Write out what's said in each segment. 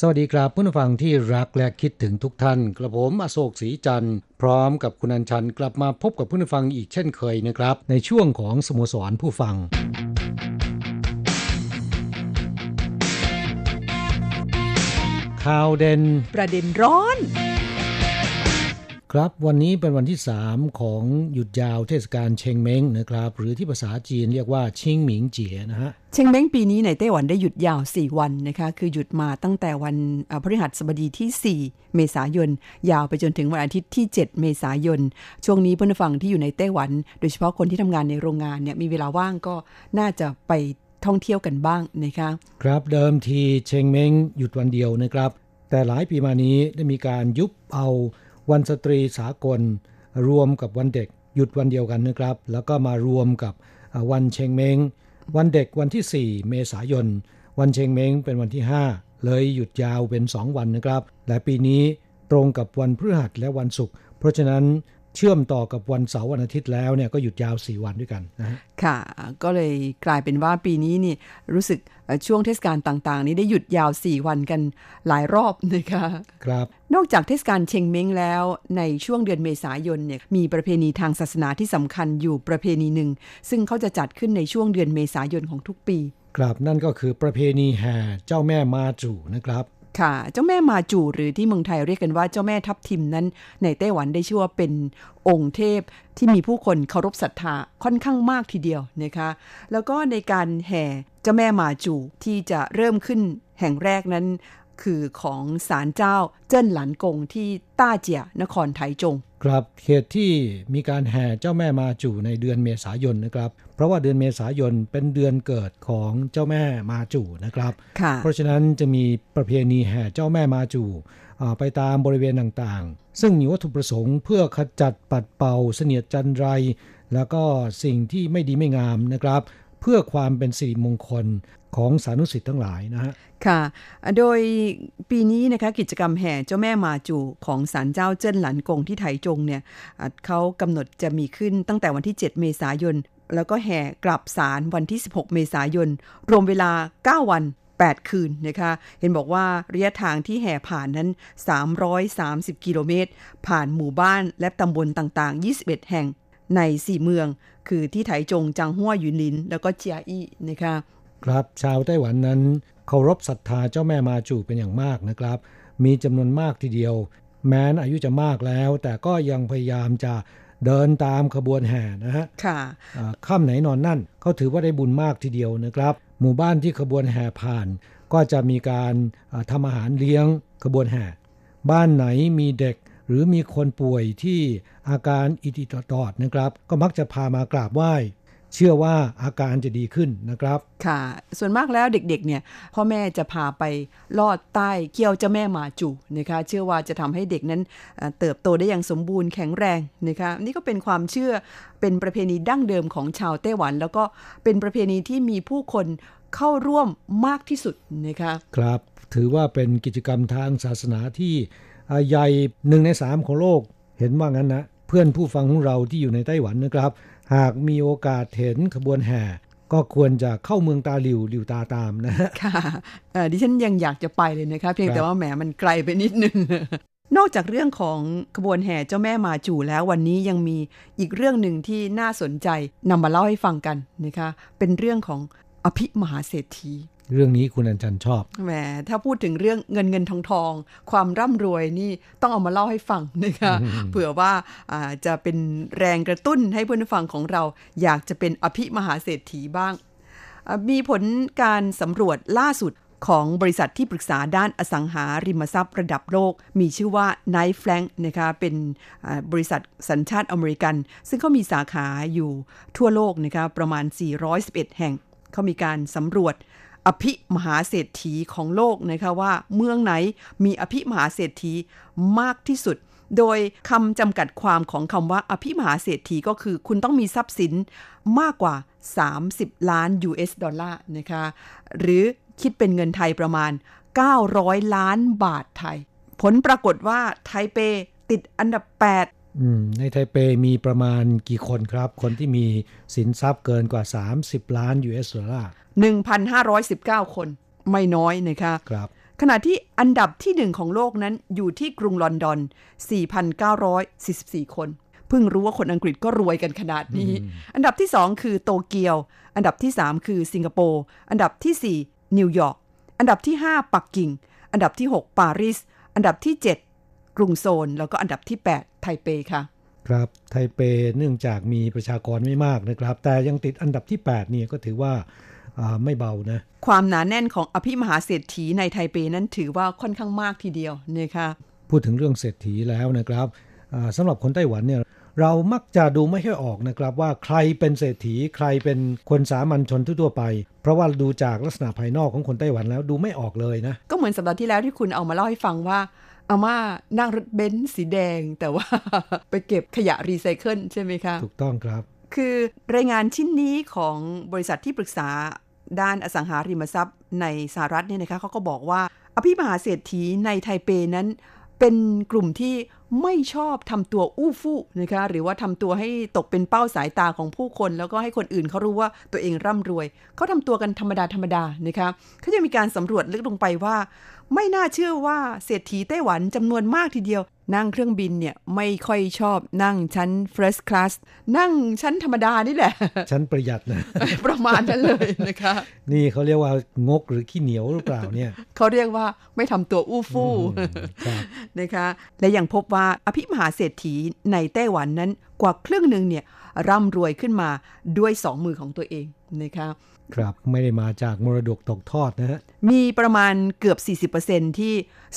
สวัสดีครับผู้ฟังที่รักและคิดถึงทุกท่านกระผมอโศกศรีจันทร์พร้อมกับคุณอัญชันกลับมาพบกับผู้ฟังอีกเช่นเคยนะครับในช่วงของสโมสรผู้ฟังข่าวเด่นประเด็นร้อนครับวันนี้เป็นวันที่3ของหยุดยาวเทศกาลเชงเม้งนะครับหรือที่ภาษาจีนเรียกว่าชิงหมิงเจี๋ยนะฮะเชงเม้งปีนี้ในไต้หวันได้หยุดยาว4วันนะคะคือหยุดมาตั้งแต่วันพฤหัสบดีที่4เมษายนยาวไปจนถึงวันอาทิตย์ที่7เมษายนช่วงนี้เพื่อนฝั่งที่อยู่ในไต้หวันโดยเฉพาะคนที่ทำงานในโรงงานเนี่ยมีเวลาว่างก็น่าจะไปท่องเที่ยวกันบ้างนะคะครับเดิมทีเชงเม้งหยุดวันเดียวนะครับแต่หลายปีมานี้ได้มีการยุบเอาวันสตรีสากลรวมกับวันเด็กหยุดวันเดียวกันนะครับแล้วก็มารวมกับวันเชงเม้งวันเด็กวันที่4เมษายนวันเชงเม้งเป็นวันที่5เลยหยุดยาวเป็น2วันนะครับและปีนี้ตรงกับวันพฤหัสและวันศุกร์เพราะฉะนั้นเชื่อมต่อกับวันเสาร์วันอาทิตย์แล้วเนี่ยก็หยุดยาว4วันด้วยกันนะค่ะก็เลยกลายเป็นว่าปีนี้นี่รู้สึกช่วงเทศกาลต่างๆนี้ได้หยุดยาว4วันกันหลายรอบนะคะครับนอกจากเทศกาลเชงเม้งแล้วในช่วงเดือนเมษายนเนี่ยมีประเพณีทางศาสนาที่สำคัญอยู่ประเพณีหนึ่งซึ่งเขาจะจัดขึ้นในช่วงเดือนเมษายนของทุกปีครับนั่นก็คือประเพณีแห่เจ้าแม่มาจูนะครับค่ะเจ้าแม่มาจูหรือที่เมืองไทยเรียกกันว่าเจ้าแม่ทับทิมนั้นในไต้หวันได้ชื่อว่าเป็นองค์เทพที่มีผู้คนเคารพศรัทธาค่อนข้างมากทีเดียวนะคะแล้วก็ในการแห่เจ้าแม่มาจูที่จะเริ่มขึ้นแห่งแรกนั้นคือของศาลเจ้าเจิ้นหลันกงที่ต้าเจี๋ยนครไถจงครับเขตที่มีการแห่เจ้าแม่มาจูในเดือนเมษายนนะครับเพราะว่าเดือนเมษายนเป็นเดือนเกิดของเจ้าแม่มาจูนะครับเพราะฉะนั้นจะมีประเพณีแห่เจ้าแม่มาจูไปตามบริเวณต่างๆซึ่งมีวัตถุประสงค์เพื่อขจัดปัดเป่าเสนียดจันไรแล้วก็สิ่งที่ไม่ดีไม่งามนะครับเพื่อความเป็นสิริมงคลของสาธุสิทธิ์ทั้งหลายนะฮะค่ะโดยปีนี้นะคะกิจกรรมแห่เจ้าแม่มาจูของศาลเจ้าเจิ้นหลันกงที่ไถจงเนี่ยเขากำหนดจะมีขึ้นตั้งแต่วันที่7เมษายนแล้วก็แห่กลับศาลวันที่16เมษายนรวมเวลา9วัน8คืนนะคะเห็นบอกว่าระยะทางที่แห่ผ่านนั้น330กิโลเมตรผ่านหมู่บ้านและตำบลต่างๆ21แห่งใน4เมืองคือที่ไถจงจางฮั่วหยุนหลินแล้วก็เจียอี้นะคะครับชาวไต้หวันนั้นเคารพศรัทธาเจ้าแม่มาจูเป็นอย่างมากนะครับมีจำนวนมากทีเดียวแม้นอายุจะมากแล้วแต่ก็ยังพยายามจะเดินตามขบวนแห่นะฮะค่ะค่ำไหนนอนนั่นเขาถือว่าได้บุญมากทีเดียวนะครับหมู่บ้านที่ขบวนแห่ผ่านก็จะมีการทำอาหารเลี้ยงขบวนแห่บ้านไหนมีเด็กหรือมีคนป่วยที่อาการอิดๆตอดๆนะครับก็มักจะพามากราบไหว้เชื่อว่าอาการจะดีขึ้นนะครับค่ะส่วนมากแล้วเด็กๆเนี่ยพ่อแม่จะพาไปลอดใต้เกี้ยวเจ้าแม่มาจูนะคะเชื่อว่าจะทำให้เด็กนั้นเติบโตได้อย่างสมบูรณ์แข็งแรงนะคะนี่ก็เป็นความเชื่อเป็นประเพณีดั้งเดิมของชาวไต้หวันแล้วก็เป็นประเพณีที่มีผู้คนเข้าร่วมมากที่สุดนะคะครับถือว่าเป็นกิจกรรมทางศาสนาที่ใหญ่1 ใน 3ของโลกเห็นว่างั้นนะเพื่อนผู้ฟังของเราที่อยู่ในไต้หวันนะครับหากมีโอกาสเห็นขบวนแห่ก็ควรจะเข้าเมืองตาหลิวหลิวตาตามนะค่ะดิฉันยังอยากจะไปเลยนะคะเพียงแต่ว่าแหมมันไกลไปนิดนึง นอกจากเรื่องของขบวนแห่เจ้าแม่มาจูแล้ววันนี้ยังมีอีกเรื่องนึงที่น่าสนใจนำมาเล่าให้ฟังกันนะคะเป็นเรื่องของอภิมหาเศรษฐี เรื่องนี้คุณอัญชันชอบแหมถ้าพูดถึงเรื่องเงินทองความร่ำรวยนี่ต้องเอามาเล่าให้ฟังนะคะเผื่อว่าจะเป็นแรงกระตุ้นให้เพื่อนฟังของเราอยากจะเป็นอภิมหาเศรษฐีบ้างมีผลการสำรวจล่าสุดของบริษัทที่ปรึกษาด้านอสังหาริมทรัพย์ระดับโลกมีชื่อว่า Knight Frank นะคะเป็นบริษัทสัญชาติอเมริกันซึ่งเขามีสาขาอยู่ทั่วโลกนะคะประมาณ411แห่งเขามีการสำรวจอภิมหาเศรษฐีของโลกนะคะว่าเมืองไหนมีอภิมหาเศรษฐีมากที่สุดโดยคำจำกัดความของคำว่าอภิมหาเศรษฐีก็คือคุณต้องมีทรัพย์สินมากกว่า30ล้าน US ดอลลาร์นะคะหรือคิดเป็นเงินไทยประมาณ900ล้านบาทไทยผลปรากฏว่าไทเปติดอันดับ8ในไทเปมีประมาณกี่คนครับคนที่มีสินทรัพย์เกินกว่า30ล้าน US ดอลลาร์ 1,519 คนไม่น้อยนะคะครับขณะที่อันดับที่1ของโลกนั้นอยู่ที่กรุงลอนดอน 4,944 คนเพิ่งรู้ว่าคนอังกฤษก็รวยกันขนาดนี้อันดับที่2คือโตเกียวอันดับที่3คือสิงคโปร์อันดับที่4นิวยอร์กอันดับที่5ปักกิ่งอันดับที่6ปารีสอันดับที่7กรุงโซลแล้วก็อันดับที่8ไทเปค่ะครับไทเปเนื่องจากมีประชากรไม่มากนะครับแต่ยังติดอันดับที่8นี่ก็ถือว่าไม่เบานะความหนาแน่นของอภิมหาเศรษฐีในไทเปนั้นถือว่าค่อนข้างมากทีเดียวนะคะพูดถึงเรื่องเศรษฐีแล้วนะครับสำหรับคนไต้หวันเนี่ยเรามักจะดูไม่ค่อยออกนะครับว่าใครเป็นเศรษฐีใครเป็นคนสามัญชนทั่วไปเพราะว่าดูจากลักษณะภายนอกของคนไต้หวันแล้วดูไม่ออกเลยนะก็เหมือนสัปดาห์ที่แล้วที่คุณเอามาเล่าให้ฟังว่าอาม่านั่งรถเบนซ์สีแดงแต่ว่าไปเก็บขยะรีไซเคิลใช่ไหมคะถูกต้องครับคือรายงานชิ้นนี้ของบริษัทที่ปรึกษาด้านอสังหาริมทรัพย์ในสหรัฐเนี่ยนะคะเขาก็บอกว่าอภิมหาเศรษฐีในไทเปนั้นเป็นกลุ่มที่ไม่ชอบทำตัวอู้ฟู่นะคะหรือว่าทำตัวให้ตกเป็นเป้าสายตาของผู้คนแล้วก็ให้คนอื่นเขารู้ว่าตัวเองร่ำรวยเขาทำตัวกันธรรมดานะคะเขาจะมีการสำรวจลึกลงไปว่าไม่น่าเชื่อว่าเศรษฐีไต้หวันจำนวนมากทีเดียวนั่งเครื่องบินเนี่ยไม่ค่อยชอบนั่งชั้น First Class นั่งชั้นธรรมดานี่แหละชั้นประหยัดนะ ประมาณนั้นเลยนะคะ นี่เขาเรียกว่างกหรือขี้เหนียวหรือเปล่าเนี่ย เขาเรียกว่าไม่ทำตัวอู้ฟู่ นะคะและยังพบว่าอภิมหาเศรษฐีในไต้หวันนั้นกว่าครึ่งนึงเนี่ยร่ำรวยขึ้นมาด้วยสองมือของตัวเองนะคะครับไม่ได้มาจากมรดกตกทอดนะฮะมีประมาณเกือบ 40% ที่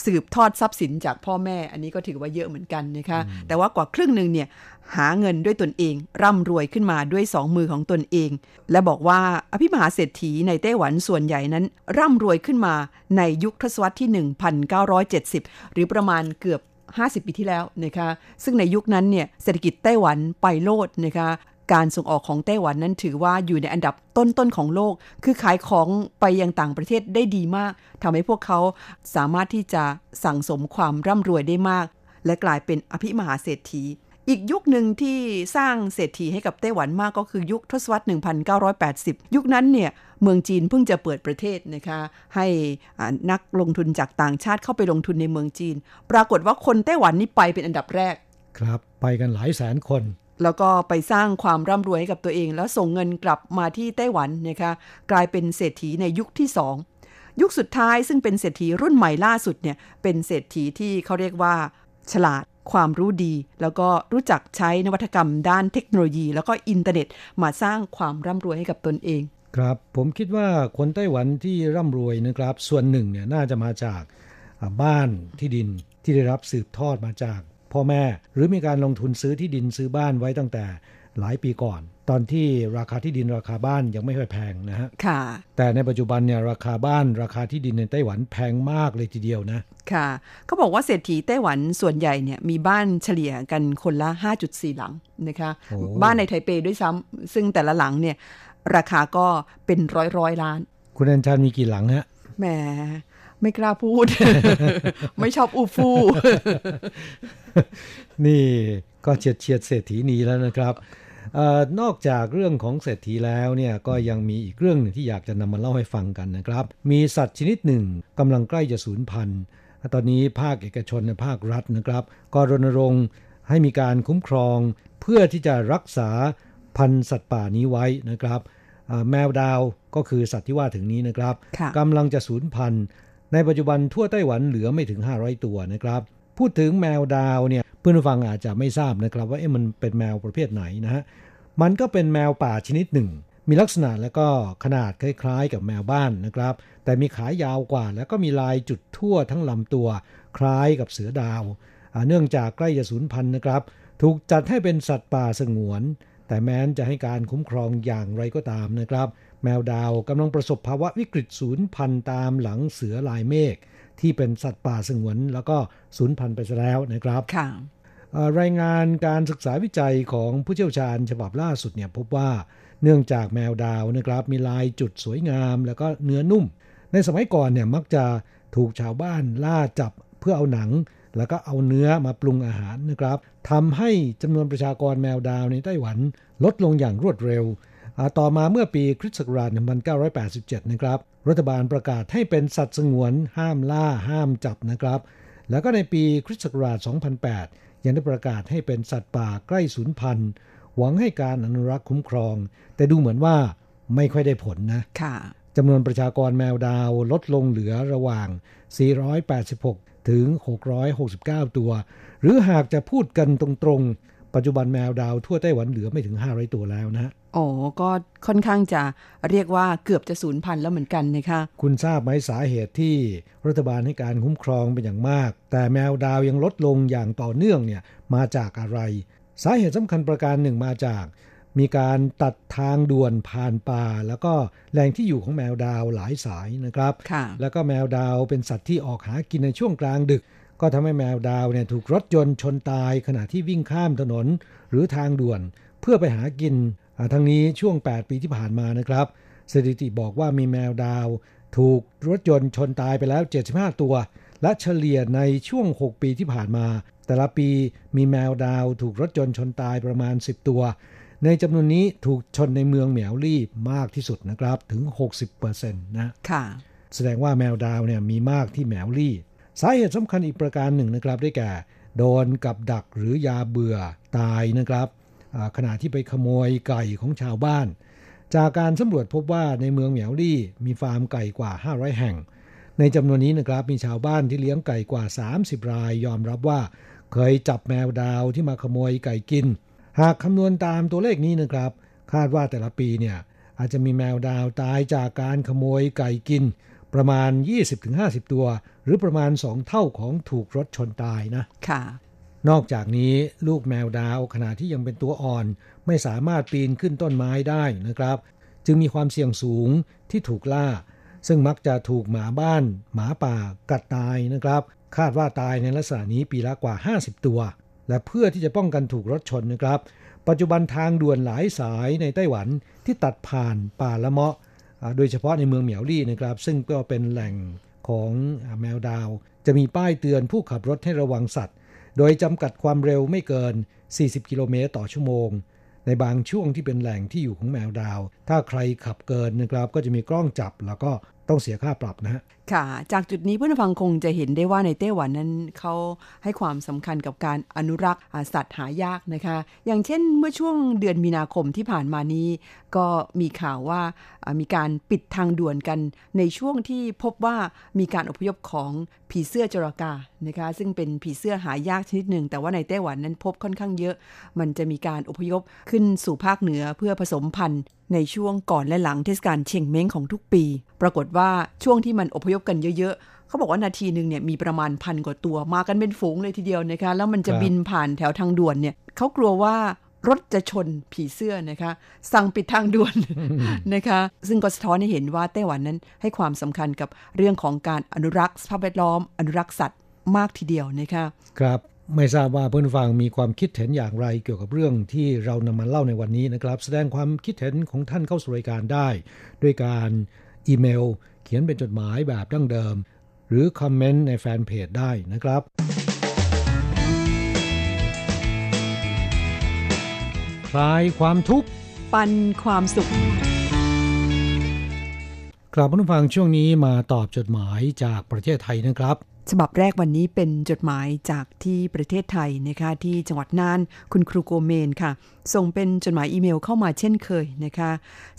สืบทอดทรัพย์สินจากพ่อแม่อันนี้ก็ถือว่าเยอะเหมือนกันนะคะแต่ว่ากว่าครึ่งนึงเนี่ยหาเงินด้วยตนเองร่ำรวยขึ้นมาด้วยสองมือของตนเองและบอกว่าอภิมหาเศรษฐีในไต้หวันส่วนใหญ่นั้นร่ำรวยขึ้นมาในยุคทศวรรษที่ 1970 หรือประมาณเกือบ50 ปีที่แล้วนะคะซึ่งในยุคนั้นเนี่ยเศรษฐกิจไต้หวันไปโลดนะคะการส่งออกของไต้หวันนั้นถือว่าอยู่ในอันดับต้นของโลกคือขายของไปยังต่างประเทศได้ดีมากทำให้พวกเขาสามารถที่จะสั่งสมความร่ำรวยได้มากและกลายเป็นอภิมหาเศรษฐีอีกยุคหนึ่งที่สร้างเศรษฐีให้กับไต้หวันมากก็คือยุคทศวรรษ 1980 ยุคนั้นเนี่ยเมืองจีนเพิ่งจะเปิดประเทศนะคะให้นักลงทุนจากต่างชาติเข้าไปลงทุนในเมืองจีนปรากฏว่าคนไต้หวันนี่ไปเป็นอันดับแรกครับไปกันหลายแสนคนแล้วก็ไปสร้างความร่ำรวยให้กับตัวเองแล้วส่งเงินกลับมาที่ไต้หวันนะคะกลายเป็นเศรษฐีในยุคที่2ยุคสุดท้ายซึ่งเป็นเศรษฐีรุ่นใหม่ล่าสุดเนี่ยเป็นเศรษฐีที่เขาเรียกว่าฉลาดความรู้ดีแล้วก็รู้จักใช้นวัตกรรมด้านเทคโนโลยีแล้วก็อินเทอร์เน็ตมาสร้างความร่ำรวยให้กับตนเองครับผมคิดว่าคนไต้หวันที่ร่ำรวยนะครับส่วนหนึ่งเนี่ยน่าจะมาจากบ้านที่ดินที่ได้รับสืบทอดมาจากพ่อแม่หรือมีการลงทุนซื้อที่ดินซื้อบ้านไว้ตั้งแต่หลายปีก่อนตอนที่ราคาที่ดินราคาบ้านยังไม่ค่อยแพงนะฮะค่ะแต่ในปัจจุบันเนี่ยราคาบ้านราคาที่ดินในไต้หวันแพงมากเลยทีเดียวนะค่ะเขาบอกว่าเศรษฐีไต้หวันส่วนใหญ่เนี่ยมีบ้านเฉลี่ยกันคนละ 5.4 หลังนะคะบ้านในไทเปด้วยซ้ำซึ่งแต่ละหลังเนี่ยราคาก็เป็นร้อยล้านคุณอัญชันมีกี่หลังฮะแหมไม่กล้าพูด ไม่ชอบอูฟู นี่ก็เฉียดเศรษฐีนีแล้วนะครับนอกจากเรื่องของเศรษฐีแล้วเนี่ยก็ยังมีอีกเรื่องนึงที่อยากจะนำมาเล่าให้ฟังกันนะครับมีสัตว์ชนิดหนึ่งกำลังใกล้จะสูญพันธุ์ตอนนี้ภาคเอกชนและภาครัฐนะครับก็รณรงค์ให้มีการคุ้มครองเพื่อที่จะรักษาพันธุ์สัตว์ป่านี้ไว้นะครับ แมวดาวก็คือสัตว์ที่ว่าถึงนี้นะครับกำลังจะสูญพันธุ์ในปัจจุบันทั่วไต้หวันเหลือไม่ถึง500ตัวนะครับพูดถึงแมวดาวเนี่ยเพื่อนฟังอาจจะไม่ทราบนะครับว่ามันเป็นแมวประเภทไหนนะฮะมันก็เป็นแมวป่าชนิดหนึ่งมีลักษณะและก็ขนาดคล้ายๆกับแมวบ้านนะครับแต่มีขายาวกว่าแล้วก็มีลายจุดทั่วทั้งลำตัวคล้ายกับเสือดาวเนื่องจากใกล้จะสูญพันธุ์นะครับถูกจัดให้เป็นสัตว์ป่าสงวนแต่แม้นจะให้การคุ้มครองอย่างไรก็ตามนะครับแมวดาวกำลังประสบภาวะวิกฤตสูญพันธุ์ตามหลังเสือลายเมฆที่เป็นสัตว์ป่าสงวนแล้วก็สูญพันธุ์ไปซะแล้วนะครับรายงานการศึกษาวิจัยของผู้เชี่ยวชาญฉบับล่าสุดเนี่ยพบว่าเนื่องจากแมวดาวนะครับมีลายจุดสวยงามแล้วก็เนื้อนุ่มในสมัยก่อนเนี่ยมักจะถูกชาวบ้านล่าจับเพื่อเอาหนังแล้วก็เอาเนื้อมาปรุงอาหารนะครับทำให้จำนวนประชากรแมวดาวในไต้หวันลดลงอย่างรวดเร็วต่อมาเมื่อปีคริสต์ศักราช 1987 นะครับรัฐบาลประกาศให้เป็นสัตว์สงวนห้ามล่าห้ามจับนะครับแล้วก็ในปีคริสต์ศักราช 2008 ยังได้ประกาศให้เป็นสัตว์ป่าใกล้สูญพันธุ์หวังให้การอนุรักษ์คุ้มครองแต่ดูเหมือนว่าไม่ค่อยได้ผลนะจำนวนประชากรแมวดาวลดลงเหลือระหว่าง486ถึง669ตัวหรือหากจะพูดกันตรงๆปัจจุบันแมวดาวทั่วไต้หวันเหลือไม่ถึง500ตัวแล้วนะอ๋อก็ค่อนข้างจะเรียกว่าเกือบจะสูญพันธุ์แล้วเหมือนกันนะคะคุณทราบไหมสาเหตุที่รัฐบาลให้การคุ้มครองเป็นอย่างมากแต่แมวดาวยังลดลงอย่างต่อเนื่องเนี่ยมาจากอะไรสาเหตุสำคัญประการหนึ่งมาจากมีการตัดทางด่วนผ่านป่าแล้วก็แหล่งที่อยู่ของแมวดาวหลายสายนะครับแล้วก็แมวดาวเป็นสัตว์ที่ออกหากินในช่วงกลางดึกก็ทำให้แมวดาวเนี่ยถูกรถยนต์ชนตายขณะที่วิ่งข้ามถนนหรือทางด่วนเพื่อไปหากินทั้งนี้ช่วง8ปีที่ผ่านมานะครับสถิติบอกว่ามีแมวดาวถูกรถยนต์ชนตายไปแล้ว75ตัวและเฉลี่ยในช่วง6ปีที่ผ่านมาแต่ละปีมีแมวดาวถูกรถยนต์ชนตายประมาณ10ตัวในจำนวนนี้ถูกชนในเมืองเหมียวลี่มากที่สุดนะครับถึง 60% นะค่ะแสดงว่าแมวดาวเนี่ยมีมากที่เหมียวลี่สาเหตุสำคัญอีกประการหนึ่งนะครับได้แก่โดนกับดักหรือยาเบื่อตายนะครับขณะที่ไปขโมยไก่ของชาวบ้านจากการสำรวจพบว่าในเมืองเหมียวลี่มีฟาร์มไก่กว่า500แห่งในจำนวนนี้นะครับมีชาวบ้านที่เลี้ยงไก่กว่า30รายยอมรับว่าเคยจับแมวดาวที่มาขโมยไก่กินหากคำนวณตามตัวเลขนี้นะครับคาดว่าแต่ละปีเนี่ยอาจจะมีแมวดาวตายจากการขโมยไก่กินประมาณ 20-50 ตัวหรือประมาณ2เท่าของถูกรถชนตายนะค่ะนอกจากนี้ลูกแมวดาวขณะที่ยังเป็นตัวอ่อนไม่สามารถปีนขึ้นต้นไม้ได้นะครับจึงมีความเสี่ยงสูงที่ถูกล่าซึ่งมักจะถูกหมาบ้านหมาป่ากัดตายนะครับคาดว่าตายในลักษณะนี้ปีละกว่า50ตัวและเพื่อที่จะป้องกันถูกรถชนนะครับปัจจุบันทางด่วนหลายสายในไต้หวันที่ตัดผ่านป่าละเมาะโดยเฉพาะในเมืองเหมียวลี่นะครับซึ่งก็เป็นแหล่งของแมวดาวจะมีป้ายเตือนผู้ขับรถให้ระวังสัตว์โดยจำกัดความเร็วไม่เกิน40กิโลเมตรต่อชั่วโมงในบางช่วงที่เป็นแหล่งที่อยู่ของแมวดาวถ้าใครขับเกินนะครับก็จะมีกล้องจับแล้วก็ต้องเสียค่าปรับนะฮะค่ะจากจุดนี้เพื่อนฟังคงจะเห็นได้ว่าในไต้หวันนั้นเขาให้ความสำคัญกับการอนุรักษ์สัตว์หายากนะคะอย่างเช่นเมื่อช่วงเดือนมีนาคมที่ผ่านมานี้ก็มีข่าวว่ามีการปิดทางด่วนกันในช่วงที่พบว่ามีการอพยพของผีเสื้อจรากานะคะซึ่งเป็นผีเสื้อหายากชนิดหนึ่งแต่ว่าในไต้หวันนั้นพบค่อนข้างเยอะมันจะมีการอพยพขึ้นสู่ภาคเหนือเพื่อผสมพันธุ์ในช่วงก่อนและหลังเทศกาลเชงเม้งของทุกปีปรากฏว่าช่วงที่มันอพยพกันเยอะๆเขาบอกว่านาทีนึงเนี่ยมีประมาณพันกว่าตัวมากันเป็นฝูงเลยทีเดียวนะคะแล้วมันจะบินผ่านแถวทางด่วนเนี่ยเขากลัวว่ารถจะชนผีเสื้อนะคะสั่งปิดทางด่วน นะคะซึ่งก็สะท้อนให้เห็นว่าไต้หวันนั้นให้ความสำคัญกับเรื่องของการอนุรักษ์สภาพแวดล้อมอนุรักษ์สัตว์มากทีเดียวนะคะครับไม่ทราบว่าเพื่อนฟังมีความคิดเห็นอย่างไรเกี่ยวกับเรื่องที่เรานำมาเล่าในวันนี้นะครับแสดงความคิดเห็นของท่านเข้าสู่รายการได้ด้วยการอีเมลเขียนเป็นจดหมายแบบดั้งเดิมหรือคอมเมนต์ในแฟนเพจได้นะครับคลายความทุกข์ปันความสุขกลับมาฟังช่วงนี้มาตอบจดหมายจากประเทศไทยนะครับ ฉบับแรกวันนี้เป็นจดหมายจากที่ประเทศไทยนะคะที่จังหวัดน่านคุณครูโกเมนค่ะส่งเป็นจดหมายอีเมลเข้ามาเช่นเคยนะคะ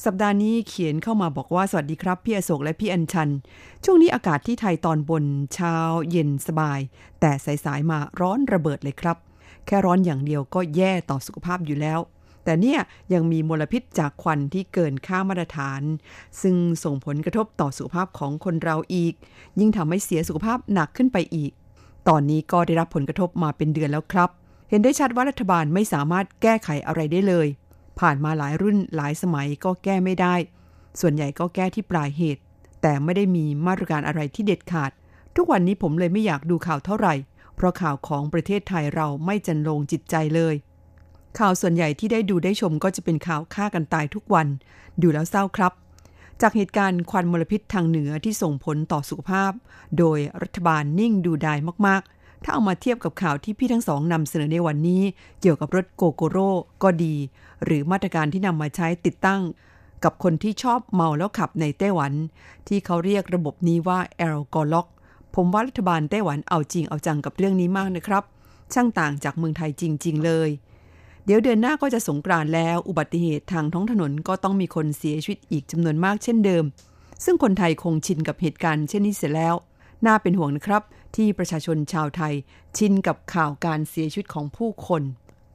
สัปดาห์นี้เขียนเข้ามาบอกว่าสวัสดีครับพี่อโศกและพี่อัญชันช่วงนี้อากาศที่ไทยตอนบนเช้าเย็นสบายแต่สายๆมาร้อนระเบิดเลยครับแค่ร้อนอย่างเดียวก็แย่ต่อสุขภาพอยู่แล้วแต่เนี่ยยังมีมลพิษจากควันที่เกินค่ามาตรฐานซึ่งส่งผลกระทบต่อสุขภาพของคนเราอีกยิ่งทำให้เสียสุขภาพหนักขึ้นไปอีกตอนนี้ก็ได้รับผลกระทบมาเป็นเดือนแล้วครับเห็นได้ชัดว่ารัฐบาลไม่สามารถแก้ไขอะไรได้เลยผ่านมาหลายรุ่นหลายสมัยก็แก้ไม่ได้ส่วนใหญ่ก็แก้ที่ปลายเหตุแต่ไม่ได้มีมาตรการอะไรที่เด็ดขาดทุกวันนี้ผมเลยไม่อยากดูข่าวเท่าไหร่เพราะข่าวของประเทศไทยเราไม่จรรโลงจิตใจเลยข่าวส่วนใหญ่ที่ได้ดูได้ชมก็จะเป็นข่าวฆ่ากันตายทุกวันดูแล้วเศร้าครับจากเหตุการณ์ควันมลพิษทางเหนือที่ส่งผลต่อสุขภาพโดยรัฐบาลนิ่งดูดายมากๆถ้าเอามาเทียบกับข่าวที่พี่ทั้งสองนำเสนอในวันนี้เกี่ยวกับรถโกโกโร่ก็ดีหรือมาตรการที่นำมาใช้ติดตั้งกับคนที่ชอบเมาแล้วขับในไต้หวันที่เขาเรียกระบบนี้ว่าแอลกอล็อกผมว่ารัฐบาลไต้หวันเอาจริงเอาจังกับเรื่องนี้มากนะครับช่างต่างจากเมืองไทยจริงๆเลยเดี๋ยวเดือนหน้าก็จะสงกรานต์แล้วอุบัติเหตุทางท้องถนนก็ต้องมีคนเสียชีวิตอีกจำนวนมากเช่นเดิมซึ่งคนไทยคงชินกับเหตุการณ์เช่นนี้เสียแล้วน่าเป็นห่วงนะครับที่ประชาชนชาวไทยชินกับข่าวการเสียชีวิตของผู้คน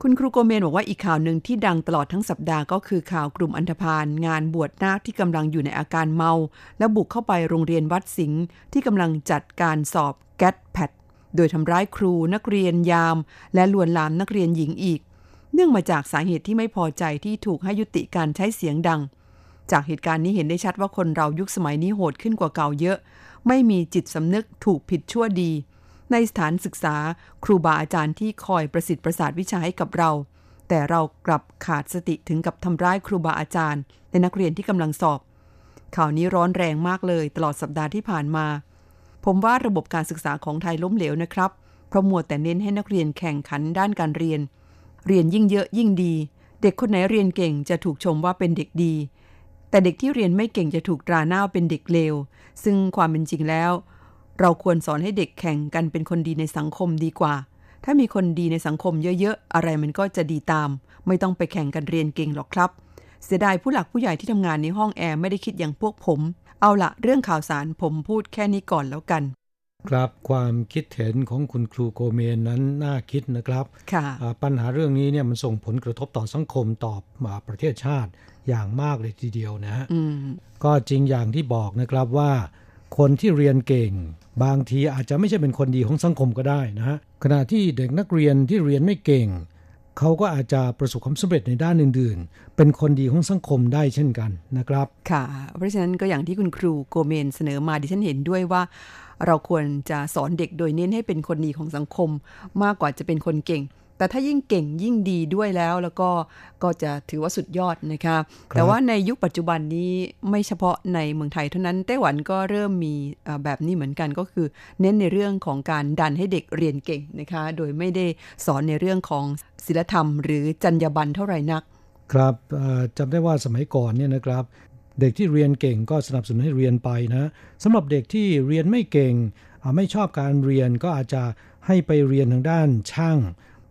คุณครูโกเมนบอกว่าอีกข่าวหนึ่งที่ดังตลอดทั้งสัปดาห์ก็คือข่าวกลุ่มอันธพาลงานบวชนาคที่กำลังอยู่ในอาการเมาและบุกเข้าไปโรงเรียนวัดสิงห์ที่กำลังจัดการสอบแกดแพดโดยทำร้ายครูนักเรียนยามและลวนลามนักเรียนหญิงอีกเนื่องมาจากสาเหตุที่ไม่พอใจที่ถูกให้ยุติการใช้เสียงดังจากเหตุการณ์นี้เห็นได้ชัดว่าคนเรายุคสมัยนี้โหดขึ้นกว่าเก่าเยอะไม่มีจิตสำนึกถูกผิดชั่วดีในสถานศึกษาครูบาอาจารย์ที่คอยประสิทธิ์ประสาทวิชาให้กับเราแต่เรากลับขาดสติถึงกับทำร้ายครูบาอาจารย์และนักเรียนที่กำลังสอบข่าวนี้ร้อนแรงมากเลยตลอดสัปดาห์ที่ผ่านมาผมว่าระบบการศึกษาของไทยล้มเหลวนะครับเพราะมัวแต่เน้นให้นักเรียนแข่งขันด้านการเรียนยิ่งเยอะยิ่งดีเด็กคนไหนเรียนเก่งจะถูกชมว่าเป็นเด็กดีแต่เด็กที่เรียนไม่เก่งจะถูกตราหน้าเป็นเด็กเลวซึ่งความเป็นจริงแล้วเราควรสอนให้เด็กแข่งกันเป็นคนดีในสังคมดีกว่าถ้ามีคนดีในสังคมเยอะๆอะไรมันก็จะดีตามไม่ต้องไปแข่งกันเรียนเก่งหรอกครับเสียดายผู้หลักผู้ใหญ่ที่ทำงานในห้องแอร์ไม่ได้คิดอย่างพวกผมเอาละเรื่องข่าวสารผมพูดแค่นี้ก่อนแล้วกันครับความคิดเห็นของคุณครูโกเมนนั้นน่าคิดนะครับปัญหาเรื่องนี้เนี่ยมันส่งผลกระทบต่อสังคมต่อประเทศชาติอย่างมากเลยทีเดียวนะฮะก็จริงอย่างที่บอกนะครับว่าคนที่เรียนเก่งบางทีอาจจะไม่ใช่เป็นคนดีของสังคมก็ได้นะฮะขณะที่เด็กนักเรียนที่เรียนไม่เก่งเขาก็อาจจะประสบความสำเร็จในด้านอื่นๆเป็นคนดีของสังคมได้เช่นกันนะครับค่ะเพราะฉะนั้นก็อย่างที่คุณครูโกเมนเสนอมาดิฉันเห็นด้วยว่าเราควรจะสอนเด็กโดยเน้นให้เป็นคนดีของสังคมมากกว่าจะเป็นคนเก่งแต่ถ้ายิ่งเก่งยิ่งดีด้วยแล้วก็จะถือว่าสุดยอดนะคะแต่ว่าในยุคปัจจุบันนี้ไม่เฉพาะในเมืองไทยเท่านั้นไต้หวันก็เริ่มมีแบบนี้เหมือนกันก็คือเน้นในเรื่องของการดันให้เด็กเรียนเก่งนะคะโดยไม่ได้สอนในเรื่องของศีลธรรมหรือจรรยาบรรณเท่าไหร่นักครับจำได้ว่าสมัยก่อนเนี่ยนะครับเด็กที่เรียนเก่งก็สนับสนุนให้เรียนไปนะสำหรับเด็กที่เรียนไม่เก่งไม่ชอบการเรียนก็อาจจะให้ไปเรียนทางด้านช่าง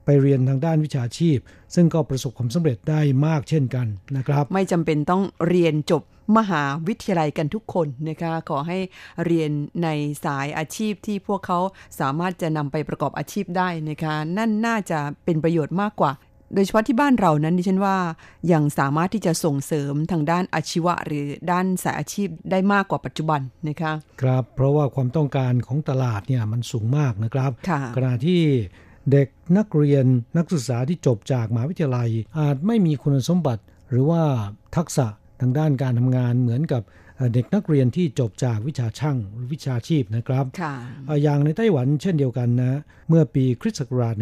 ไปเรียนทางด้านวิชาชีพซึ่งก็ประสบความสำเร็จได้มากเช่นกันนะครับไม่จำเป็นต้องเรียนจบมหาวิทยาลัยกันทุกคนนะคะขอให้เรียนในสายอาชีพที่พวกเขาสามารถจะนำไปประกอบอาชีพได้นะคะนั่นน่าจะเป็นประโยชน์มากกว่าโดยเฉพาะที่บ้านเรานั้นดิฉันว่ายังสามารถที่จะส่งเสริมทางด้านอาชีวะหรือด้านสายอาชีพได้มากกว่าปัจจุบันนะคะครับเพราะว่าความต้องการของตลาดเนี่ยมันสูงมากนะครับขณะที่เด็กนักเรียนนักศึกษาที่จบจากมหาวิทยาลัยอาจไม่มีคุณสมบัติหรือว่าทักษะทางด้านการทำงานเหมือนกับเด็กนักเรียนที่จบจากวิชาช่างหรือวิชาชีพนะครับอย่างในไต้หวันเช่นเดียวกันนะเมื่อปีคริสตศักราช 1960-1970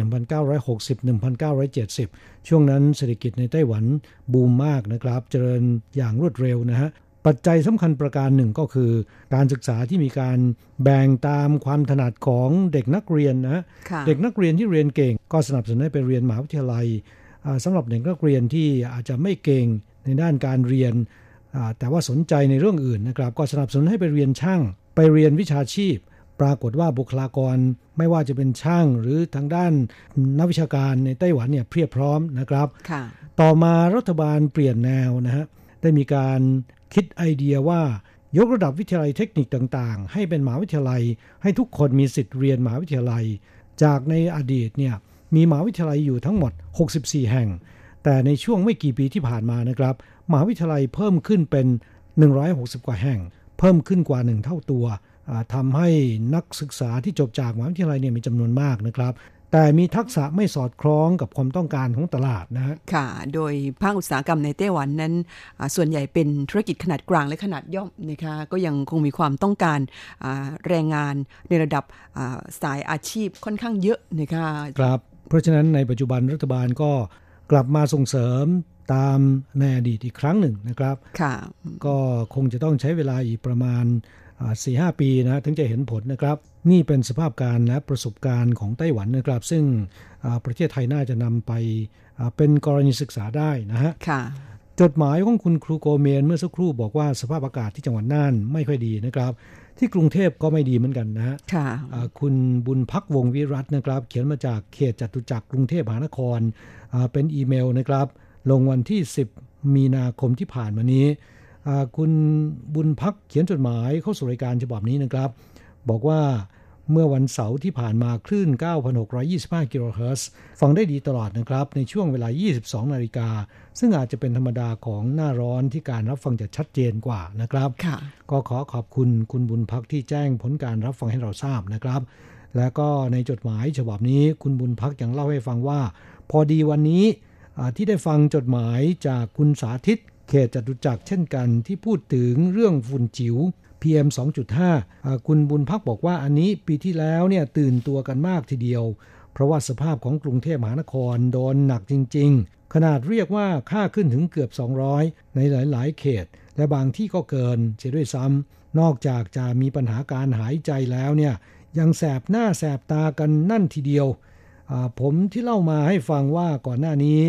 ช่วงนั้นเศรษฐกิจในไต้หวันบูมมากนะครับเจริญอย่างรวดเร็วนะฮะปัจจัยสำคัญประการหนึ่งก็คือการศึกษาที่มีการแบ่งตามความถนัดของเด็กนักเรียนนะเด็กนักเรียนที่เรียนเก่งก็สนับสนุนให้ไปเรียนมหาวิทยาลัยสำหรับเด็กนักเรียนที่อาจจะไม่เก่งในด้านการเรียนแต่ว่าสนใจในเรื่องอื่นนะครับก็สนับสนุนให้ไปเรียนช่างไปเรียนวิชาชีพ ปรากฏว่าบุคลากรไม่ว่าจะเป็นช่างหรือทางด้านนักวิชาการในไต้หวันเนี่ยเพียบพร้อมนะครับต่อมารัฐบาลเปลี่ยนแนวนะฮะได้มีการคิดไอเดียว่ายกระดับวิทยาลัยเทคนิคต่างๆให้เป็นมหาวิทยาลัยให้ทุกคนมีสิทธิ์เรียนมหาวิทยาลัยจากในอดีตเนี่ยมีมหาวิทยาลัยอยู่ทั้งหมด64แห่งแต่ในช่วงไม่กี่ปีที่ผ่านมานะครับมหาวิทยาลัยเพิ่มขึ้นเป็น160กว่าแห่งเพิ่มขึ้นกว่า1เท่าตัวทำให้นักศึกษาที่จบจากมหาวิทยาลัยเนี่ยมีจำนวนมากนะครับแต่มีทักษะไม่สอดคล้องกับความต้องการของตลาดนะฮะค่ะโดยภาคอุตสาหกรรมในไต้หวันนั้นส่วนใหญ่เป็นธุรกิจขนาดกลางและขนาดย่อมนะคะก็ยังคงมีความต้องการแรงงานในระดับสายอาชีพค่อนข้างเยอะนะคะครับเพราะฉะนั้นในปัจจุบันรัฐบาลก็กลับมาส่งเสริมตามในอดีตอีกครั้งหนึ่งนะครับค่ะก็คงจะต้องใช้เวลาอีกประมาณ4-5 ปีนะถึงจะเห็นผลนะครับนี่เป็นสภาพการและประสบการณ์ของไต้หวันนะครับซึ่งประเทศไทยน่าจะนำไปเป็นกรณีศึกษาได้นะฮะจดหมายของคุณครูโกเมนเมื่อสักครู่บอกว่าสภาพอากาศที่จังหวัดน่านไม่ค่อยดีนะครับที่กรุงเทพก็ไม่ดีเหมือนกันนะฮะคุณบุญพักวงวิรัตนะครับเขียนมาจากเขตจตุจักรกรุงเทพมหานครเป็นอีเมลนะครับลงวันที่10มีนาคมที่ผ่านมานี้คุณบุญพักเขียนจดหมายเข้าสู่รายการฉบับนี้นะครับบอกว่าเมื่อวันเสาร์ที่ผ่านมาคลื่น 9,625 กิโลเฮิรตซ์ฟังได้ดีตลอดนะครับในช่วงเวลา 22:00 น.ซึ่งอาจจะเป็นธรรมดาของหน้าร้อนที่การรับฟังจะชัดเจนกว่านะครับก็ขอขอบคุณคุณบุญพักที่แจ้งผลการรับฟังให้เราทราบนะครับและก็ในจดหมายฉบับนี้คุณบุญพักยังเล่าให้ฟังว่าพอดีวันนี้ที่ได้ฟังจดหมายจากคุณสาธิตเขตจตุจักรเช่นกันที่พูดถึงเรื่องฝุ่นจิ๋ว PM 2.5 คุณบุญพักบอกว่าอันนี้ปีที่แล้วเนี่ยตื่นตัวกันมากทีเดียวเพราะว่าสภาพของกรุงเทพมหานครโดนหนักจริงๆขนาดเรียกว่าค่าขึ้นถึงเกือบ200ในหลายๆเขตและบางที่ก็เกินเสียด้วยซ้ำนอกจากจะมีปัญหาการหายใจแล้วเนี่ยยังแสบหน้าแสบตากันนั่นทีเดียวผมที่เล่ามาให้ฟังว่าก่อนหน้านี้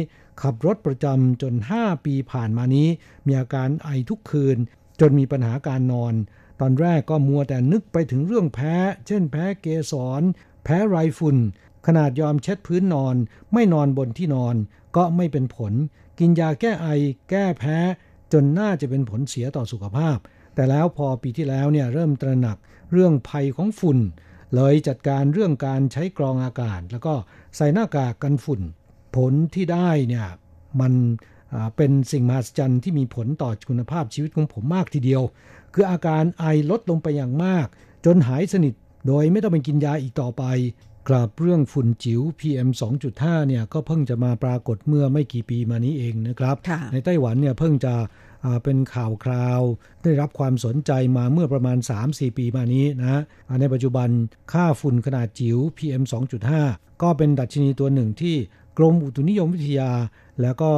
ขับรถประจำจน5ปีผ่านมานี้มีอาการไอทุกคืนจนมีปัญหาการนอนตอนแรกก็มัวแต่นึกไปถึงเรื่องแพ้เช่นแพ้เกสรแพ้ไรฝุ่นขนาดยอมเช็ดพื้นนอนไม่นอนบนที่นอนก็ไม่เป็นผลกินยาแก้ไอแก้แพ้จนน่าจะเป็นผลเสียต่อสุขภาพแต่แล้วพอปีที่แล้วเนี่ยเริ่มตระหนักเรื่องภัยของฝุ่นเลยจัดการเรื่องการใช้กรองอากาศแล้วก็ใส่หน้ากากกันฝุ่นผลที่ได้เนี่ยมันเป็นสิ่งมหัศจรรย์ที่มีผลต่อคุณภาพชีวิตของผมมากทีเดียวคืออาการไอลดลงไปอย่างมากจนหายสนิทโดยไม่ต้องไปกินยาอีกต่อไปกลับเรื่องฝุ่นจิ๋ว PM 2.5 เนี่ยก็เพิ่งจะมาปรากฏเมื่อไม่กี่ปีมานี้เองนะครับในไต้หวันเนี่ยเพิ่งจะเป็นข่าวคราวได้รับความสนใจมาเมื่อประมาณ 3-4 ปีมานี้นะในปัจจุบันค่าฝุ่นขนาดจิ๋ว PM 2.5 ก็เป็นดัชนีตัวหนึ่งที่กรมอุตุนิยมวิทยาแล้วก็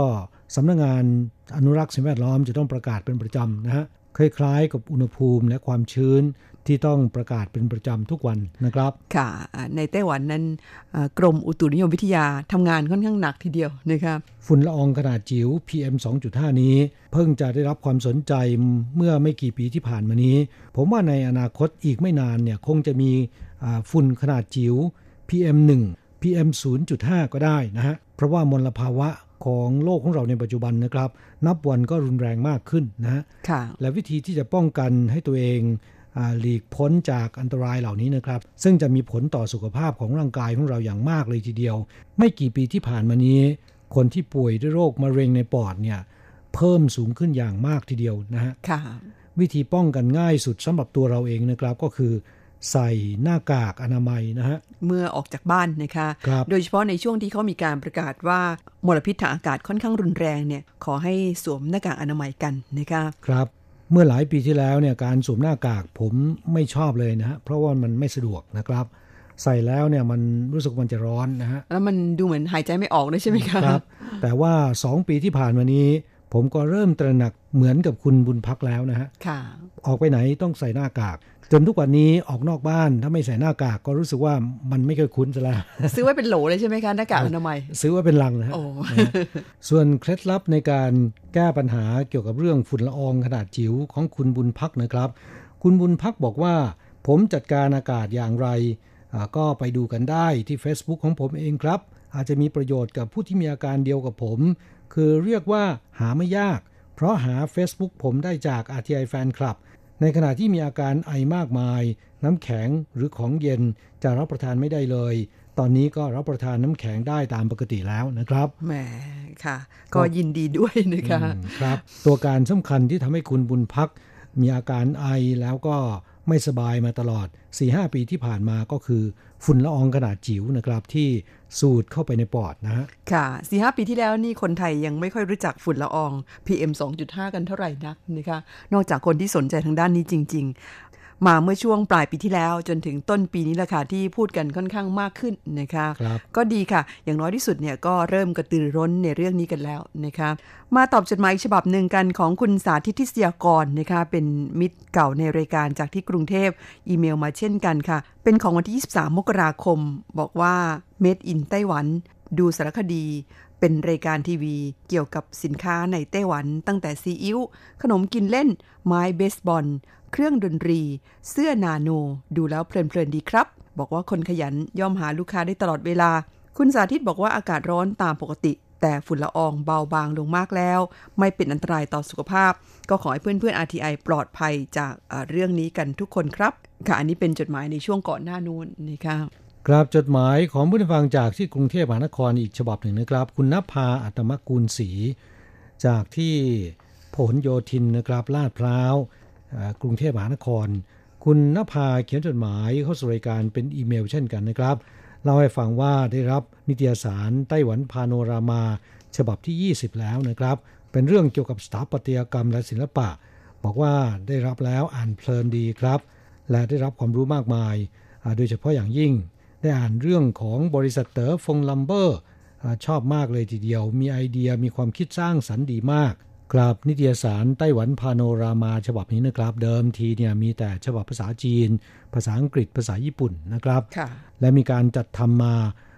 สำนักงานอนุรักษ์สิ่งแวดล้อมจะต้องประกาศเป็นประจำนะฮะคล้ายๆกับอุณหภูมิและความชื้นที่ต้องประกาศเป็นประจำทุกวันนะครับค่ะในไต้หวันนั้นกรมอุตุนิยมวิทยาทำงานค่อนข้างหนักทีเดียวนะครับฝุ่นละอองขนาดจิ๋ว PM 2.5 นี้เพิ่งจะได้รับความสนใจเมื่อไม่กี่ปีที่ผ่านมานี้ผมว่าในอนาคตอีกไม่นานเนี่ยคงจะมีฝุ่นขนาดจิ๋ว PM 1PM 0.5 ก็ได้นะฮะเพราะว่ามลภาวะของโลกของเราในปัจจุบันนะครับนับวันก็รุนแรงมากขึ้นนะฮะและวิธีที่จะป้องกันให้ตัวเองหลีกพ้นจากอันตรายเหล่านี้นะครับซึ่งจะมีผลต่อสุขภาพของร่างกายของเราอย่างมากเลยทีเดียวไม่กี่ปีที่ผ่านมานี้คนที่ป่วยด้วยโรคมะเร็งในปอดเนี่ยเพิ่มสูงขึ้นอย่างมากทีเดียวนะฮะวิธีป้องกันง่ายสุดสำหรับตัวเราเองนะครับก็คือใส่หน้ากากอนามัยนะฮะเมื่อออกจากบ้านนะคะโดยเฉพาะในช่วงที่เขามีการประกาศว่ามลพิษทางอากาศค่อนข้างรุนแรงเนี่ยขอให้สวมหน้ากากอนามัยกันนะคะครับเมื่อหลายปีที่แล้วเนี่ยการสวมหน้ากากผมไม่ชอบเลยนะฮะเพราะว่ามันไม่สะดวกนะครับใส่แล้วเนี่ยมันรู้สึกมันจะร้อนนะฮะแล้วมันดูเหมือนหายใจไม่ออกเลยใช่ไหมคะครับแต่ว่า2ปีที่ผ่านมานี้ผมก็เริ่มตระหนักเหมือนกับคุณบุญพักแล้วนะฮะออกไปไหนต้องใส่หน้ากากจนทุกวันนี้ออกนอกบ้านถ้าไม่ใส่หน้ากากก็รู้สึกว่ามันไม่เคยคุ้นซะแล้วซื้อไว้เป็นโหลเลยใช่ไหมคะหน้ากากอนามัยซื้อไว้เป็นลังนะฮะส่วนเคล็ดลับในการแก้ปัญหาเกี่ยวกับเรื่องฝุ่นละอองขนาดจิ๋วของคุณบุญพักนะครับคุณบุญพักบอกว่า ผมจัดการอากาศอย่างไรก็ไปดูกันได้ที่ Facebook ของผมเองครับอาจจะมีประโยชน์กับผู้ที่มีอาการเดียวกับผมคือเรียกว่าหาไม่ยากเพราะหา Facebook ผมได้จาก RTI Fan Club ในขณะที่มีอาการไอมากมายน้ำแข็งหรือของเย็นจะรับประทานไม่ได้เลยตอนนี้ก็รับประทานน้ำแข็งได้ตามปกติแล้วนะครับแหมค่ะก็ยินดีด้วยนะคะครับตัวการสำคัญที่ทำให้คุณบุญพักมีอาการไอแล้วก็ไม่สบายมาตลอด 4-5 ปีที่ผ่านมาก็คือฝุ่นละอองขนาดจิ๋วนะครับที่สูดเข้าไปในปอดนะฮะค่ะ 4-5 ปีที่แล้วนี่คนไทยยังไม่ค่อยรู้จักฝุ่นละออง PM 2.5 กันเท่าไหร่นักนะคะนอกจากคนที่สนใจทางด้านนี้จริงๆมาเมื่อช่วงปลายปีที่แล้วจนถึงต้นปีนี้แหละค่ะที่พูดกันค่อนข้างมากขึ้นนะคะก็ดีค่ะอย่างน้อยที่สุดเนี่ยก็เริ่มกระตือร้นในเรื่องนี้กันแล้วนะคะมาตอบจดหมายอีกฉบับหนึ่งกันของคุณสาธิตทิศยากรนะคะเป็นมิตรเก่าในรายการจากที่กรุงเทพอีเมลมาเช่นกันค่ะเป็นของวันที่ 23 มกราคมบอกว่า Made in ไต้หวันดูสารคดีเป็นรายการทีวีเกี่ยวกับสินค้าในไต้หวันตั้งแต่ซีอิ๊วขนมกินเล่นไม้เบสบอลเครื่องดนตรีเสื้อนาโนดูแล้วเพลินๆดีครับบอกว่าคนขยันย่อมหาลูกค้าได้ตลอดเวลาคุณสาธิตบอกว่าอากาศร้อนตามปกติแต่ฝุ่นละอองเบาบางลงมากแล้วไม่เป็นอันตรายต่อสุขภาพก็ขอให้เพื่อนๆ RTI ปลอดภัยจากเรื่องนี้กันทุกคนครับค่ะอันนี้เป็นจดหมายในช่วงก่อนหน้านู้นนะคะครับจดหมายของผู้ฟังจากที่กรุงเทพมหานครอีกฉบับหนึ่งนะครับคุณณภาอัตมกูลศรีจากที่พหลโยธินนะครับลาดพร้าวกรุงเทพมหานครคุณณภาเขียนจดหมายเข้าสู่รายการเป็นอีเมลเช่นกันนะครับเล่าให้ฟังว่าได้รับนิตยสารไต้หวันพาโนรามาฉบับที่ 20แล้วนะครับเป็นเรื่องเกี่ยวกับสถาปัตยกรรมและศิลปะบอกว่าได้รับแล้วอ่านเพลินดีครับและได้รับความรู้มากมายโดยเฉพาะอย่างยิ่งได้อ่านเรื่องของบริษัทเต๋อฟงลัมเบอร์ชอบมากเลยทีเดียวมีไอเดียมีความคิดสร้างสรรค์ดีมากครับนิตยสารไต้หวันพาโนรามาฉบับนี้นะครับเดิมทีเนี่ยมีแต่ฉบับภาษาจีนภาษาอังกฤษภาษาญี่ปุ่นนะครับและมีการจัดทำมา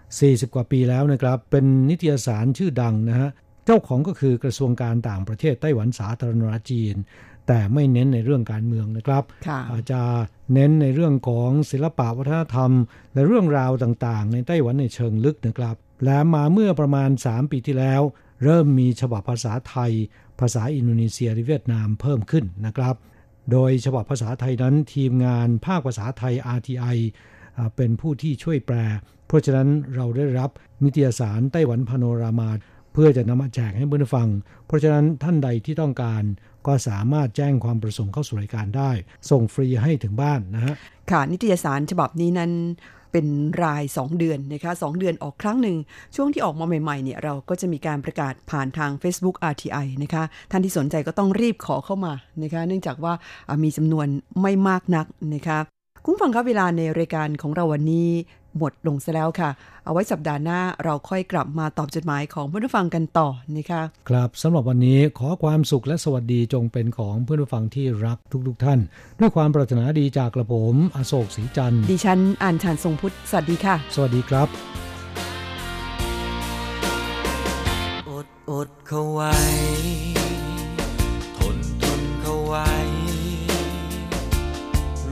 40กว่าปีแล้วนะครับเป็นนิตยสารชื่อดังนะฮะเจ้าของก็คือกระทรวงการต่างประเทศไต้หวันสาธารณรัฐจีนแต่ไม่เน้นในเรื่องการเมืองนะครับอาจจะเน้นในเรื่องของศิลปะวัฒนธรรมและเรื่องราวต่างๆในไต้หวันในเชิงลึกนะครับและมาเมื่อประมาณ3ปีที่แล้วเริ่มมีฉบับภาษาไทยภาษาอินโดนีเซียและเวียดนามเพิ่มขึ้นนะครับโดยฉบับภาษาไทยนั้นทีมงานภาคภาษาไทย RTI เป็นผู้ที่ช่วยแปลเพราะฉะนั้นเราได้รับนิตยสารไต้หวันพาโนรามาเพื่อจะนำมาแจกให้เพื่อนฟังเพราะฉะนั้นท่านใดที่ต้องการก็สามารถแจ้งความประสงค์เข้าสู่รายการได้ส่งฟรีให้ถึงบ้านนะฮะค่ะนิตยสารฉบับนี้นั้นเป็นราย2เดือนนะคะ2เดือนออกครั้งหนึ่งช่วงที่ออกมาใหม่ๆเนี่ยเราก็จะมีการประกาศผ่านทาง Facebook RTI นะคะท่านที่สนใจก็ต้องรีบขอเข้ามานะคะเนื่องจากว่ามีจำนวนไม่มากนักนะคะคุณผู้ฟังครับเวลาในรายการของเราวันนี้หมดลงซะแล้วค่ะเอาไว้สัปดาห์หน้าเราค่อยกลับมาตอบจดหมายของเพื่อนผู้ฟังกันต่อนะคะครับสำหรับวันนี้ขอความสุขและสวัสดีจงเป็นของเพื่อนผู้ฟังที่รักทุกๆท่านด้วยความปรารถนาดีจากกระผมอโศกศรีจันทร์ดิฉันอัญชันทรงพุทธสวัสดีค่ะสวัสดีครับอดเข้าไว้ทนเข้าไว้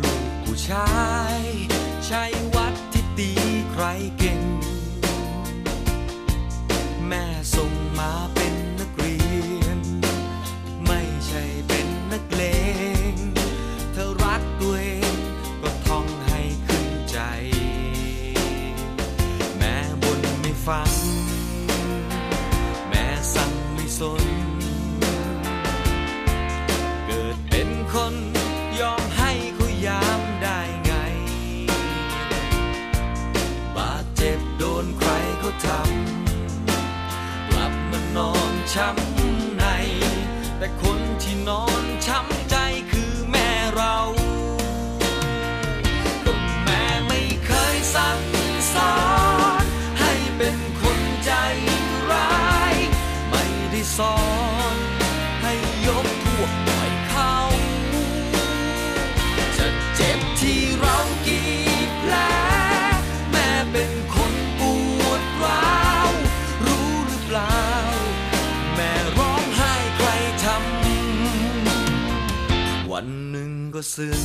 ลูกผู้ชายใช้วัดตีใครเก่งแม่ส่งมาเป็นนักเรียนไม่ใช่เป็นนักเลงเธอรักตัวเองก็ท่องให้ขึ้นใจแม่บ่นไม่ฟังแม่สั่งไม่สนเกิดเป็นคนยอมให้เขายามได้โดนใครเขาทำกลับมานอนช้ำในแต่คนที่นอนช้ำใจคือแม่เราก็แม่ไม่เคยสั่งสอนให้เป็นคนใจร้ายไม่ได้สอนให้ยกพวกปล่อยเขาจะเจ็บที่เรากี่แผลแม่เป็นคนรู้หรือเปล่าแม่ร้องไห้ใครทำวันหนึ่งก็ซึ้ง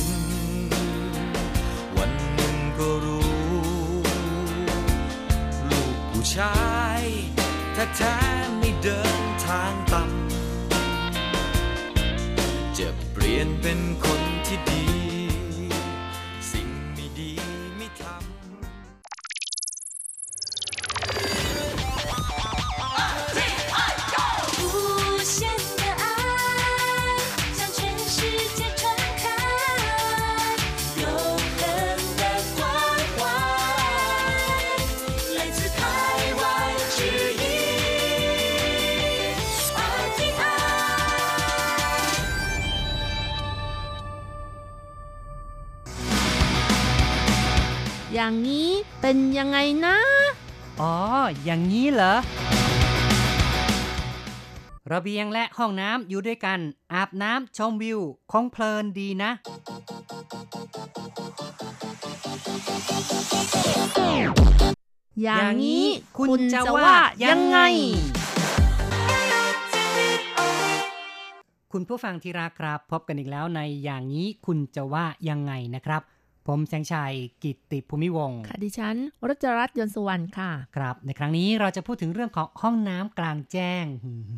ก็รู้ลูกผู้ชายถ้าแท้ไม่เดินทางต่ำจะเปลี่ยนเป็นคนที่ดีสิ่งไม่ดีไม่ทำ无限的爱向全世界传开永恒的关怀来自台湾之音 RTIอย่างนี้เป็นยังไงนะอ๋ออย่างนี้เหรอระเบียงและห้องน้ำอยู่ด้วยกันอาบน้ำชมวิวคงเพลินดีนะอย่างนี้คุณจะว่ายังไงคุณผู้ฟังที่รักครับพบกันอีกแล้วในอย่างนี้คุณจะว่ายังไงนะครับผมแสงชัยกิตติภูมิวงศ์ค่ะดิฉันรัชรัตน์ยนต์สุวรรณค่ะครับในครั้งนี้เราจะพูดถึงเรื่องของห้องน้ำกลางแจ้ง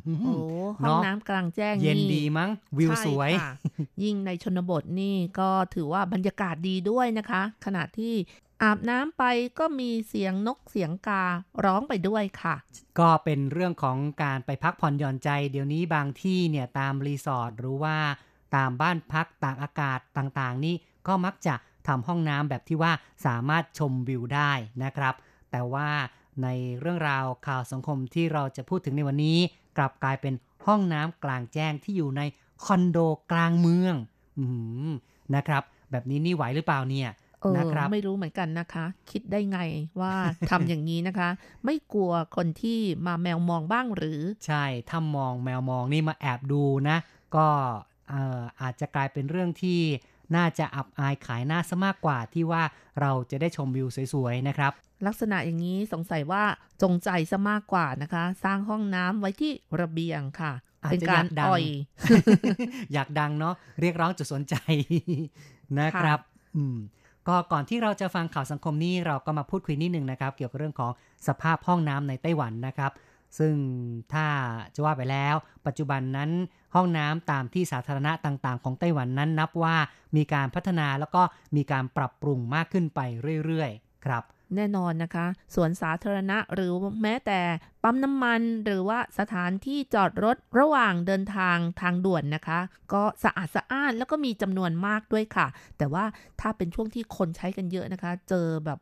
โอ้ห้องน้ำกลางแจ้งเย็นดีมั้งวิวสวยยิ่งในชนบทนี่ก็ถือว่าบรรยากาศดีด้วยนะคะขณะที่อาบน้ำไปก็มีเสียงนกเสียงการ้องไปด้วยค่ะก็เป็นเรื่องของการไปพักผ่อนหย่อนใจเดี๋ยวนี้บางที่เนี่ยตามรีสอร์ทหรือว่าตามบ้านพักตากอากาศต่างๆนี่ก็มักจะทำห้องน้ำแบบที่ว่าสามารถชมวิวได้นะครับแต่ว่าในเรื่องราวข่าวสังคมที่เราจะพูดถึงในวันนี้กลับกลายเป็นห้องน้ำกลางแจ้งที่อยู่ในคอนโดกลางเมืองนะครับแบบนี้นี่ไหวหรือเปล่าเนี่ยนะครับไม่รู้เหมือนกันนะคะคิดได้ไงว่าทำอย่างนี้นะคะไม่กลัวคนที่มาแมวมองบ้างหรือใช่ถ้ามองแมวมองนี่มาแอบดูนะก็อาจจะกลายเป็นเรื่องที่น่าจะอับอายขายหน้าซะมากกว่าที่ว่าเราจะได้ชมวิวสวยๆนะครับลักษณะอย่างนี้สงสัยว่าจงใจซะมากกว่านะคะสร้างห้องน้ำไว้ที่ระเบียงค่ะเป็นการอ่อย อยากดังเนาะเรียกร้องจุดสนใจ นะครับก็ก่อนที่เราจะฟังข่าวสังคมนี้เราก็มาพูดคุยนิดนึงนะครับเกี่ยวกับเรื่องของสภาพห้องน้ำในไต้หวันนะครับซึ่งถ้าจะว่าไปแล้วปัจจุบันนั้นห้องน้ำตามที่สาธารณะต่างๆของไต้หวันนั้นนับว่ามีการพัฒนาแล้วก็มีการปรับปรุงมากขึ้นไปเรื่อยๆครับแน่นอนนะคะสวนสาธารณะหรือแม้แต่ปั๊มน้ำมันหรือว่าสถานที่จอดรถระหว่างเดินทางทางด่วนนะคะก็สะอาดสะอ้านแล้วก็มีจำนวนมากด้วยค่ะแต่ว่าถ้าเป็นช่วงที่คนใช้กันเยอะนะคะเจอแบบ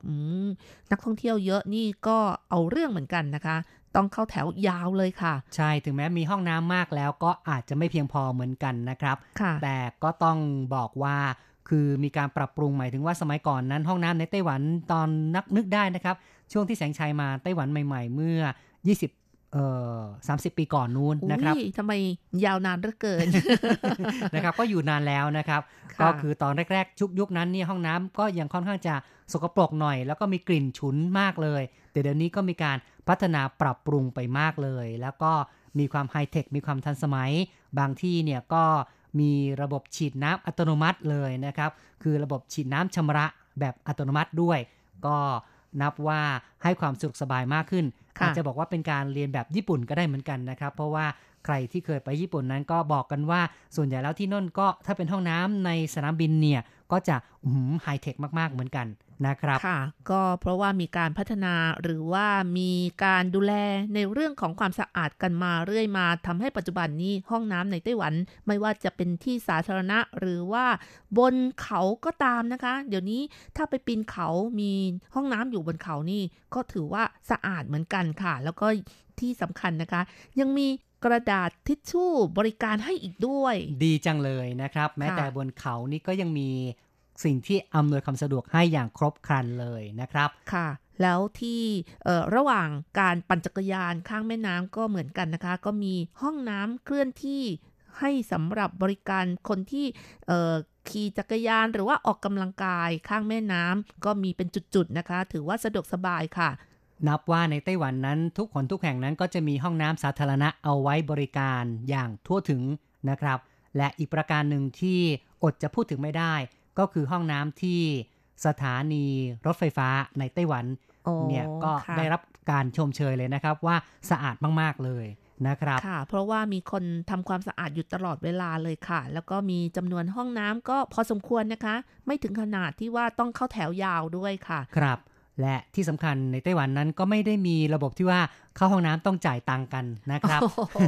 นักท่องเที่ยวเยอะนี่ก็เอาเรื่องเหมือนกันนะคะต้องเข้าแถวยาวเลยค่ะใช่ถึงแม้มีห้องน้ำมากแล้วก็อาจจะไม่เพียงพอเหมือนกันนะครับแต่ก็ต้องบอกว่าคือมีการปรับปรุงหมายถึงว่าสมัยก่อนนั้นห้องน้ำในไต้หวันตอนนึกได้นะครับช่วงที่แสงชัยมาไต้หวันใหม่ๆเมื่อ30 ปีก่อนนู้นนะครับทำไมยาวนานเหลือเกิน นะครับก็อยู่นานแล้วนะครับ ก็คือตอนแรกๆยุคนั้นเนี่ยห้องน้ำก็ยังค่อนข้างจะสกปรกหน่อยแล้วก็มีกลิ่นฉุนมากเลยแต่เดี๋ยวนี้ก็มีการพัฒนาปรับปรุงไปมากเลยแล้วก็มีความไฮเทคมีความทันสมัยบางที่เนี่ยก็มีระบบฉีดน้ำอัตโนมัติเลยนะครับคือระบบฉีดน้ำชำระแบบอัตโนมัติด้วยก็นับว่าให้ความสะดวกสบายมากขึ้นอาจจะบอกว่าเป็นการเรียนแบบญี่ปุ่นก็ได้เหมือนกันนะครับเพราะว่าใครที่เคยไปญี่ปุ่นนั้นก็บอกกันว่าส่วนใหญ่แล้วที่นั่นก็ถ้าเป็นห้องน้ำในสนามบินเนี่ยก็จะไฮเทคมากๆเหมือนกันนะครับค่ะก็เพราะว่ามีการพัฒนาหรือว่ามีการดูแลในเรื่องของความสะอาดกันมาเรื่อยมาทำให้ปัจจุบันนี้ห้องน้ำในไต้หวันไม่ว่าจะเป็นที่สาธารณะหรือว่าบนเขาก็ตามนะคะเดี๋ยวนี้ถ้าไปปีนเขามีห้องน้ำอยู่บนเขานี่ก็ถือว่าสะอาดเหมือนกันค่ะแล้วก็ที่สำคัญนะคะยังมีกระดาษทิชชู่บริการให้อีกด้วยดีจังเลยนะครับแม้แต่บนเขานี่ก็ยังมีสิ่งที่อำนวยความสะดวกให้อย่างครบครันเลยนะครับค่ะแล้วที่ระหว่างการปั่นจักรยานข้างแม่น้ำก็เหมือนกันนะคะก็มีห้องน้ำเคลื่อนที่ให้สำหรับบริการคนที่ขี่จักรยานหรือว่าออกกำลังกายข้างแม่น้ำก็มีเป็นจุดๆนะคะถือว่าสะดวกสบายค่ะนับว่าในไต้หวันนั้นทุกคนทุกแห่งนั้นก็จะมีห้องน้ำสาธารณะเอาไว้บริการอย่างทั่วถึงนะครับและอีกประการหนึ่งที่อดจะพูดถึงไม่ได้ก็คือห้องน้ำที่ สถานีรถไฟฟ้าในไต้หวันเนี่ยก็ได้รับการชมเชยเลยนะครับว่าสะอาดมากๆเลยนะครับค่ะเพราะว่ามีคนทำความสะอาดอยู่ตลอดเวลาเลยค่ะแล้วก็มีจำนวนห้องน้ำก็พอสมควรนะคะไม่ถึงขนาดที่ว่าต้องเข้าแถวยาวด้วยค่ะครับและที่สำคัญในไต้หวันนั้นก็ไม่ได้มีระบบที่ว่าเข้าห้องน้ำต้องจ่ายตังค์กันนะครับโอ้โห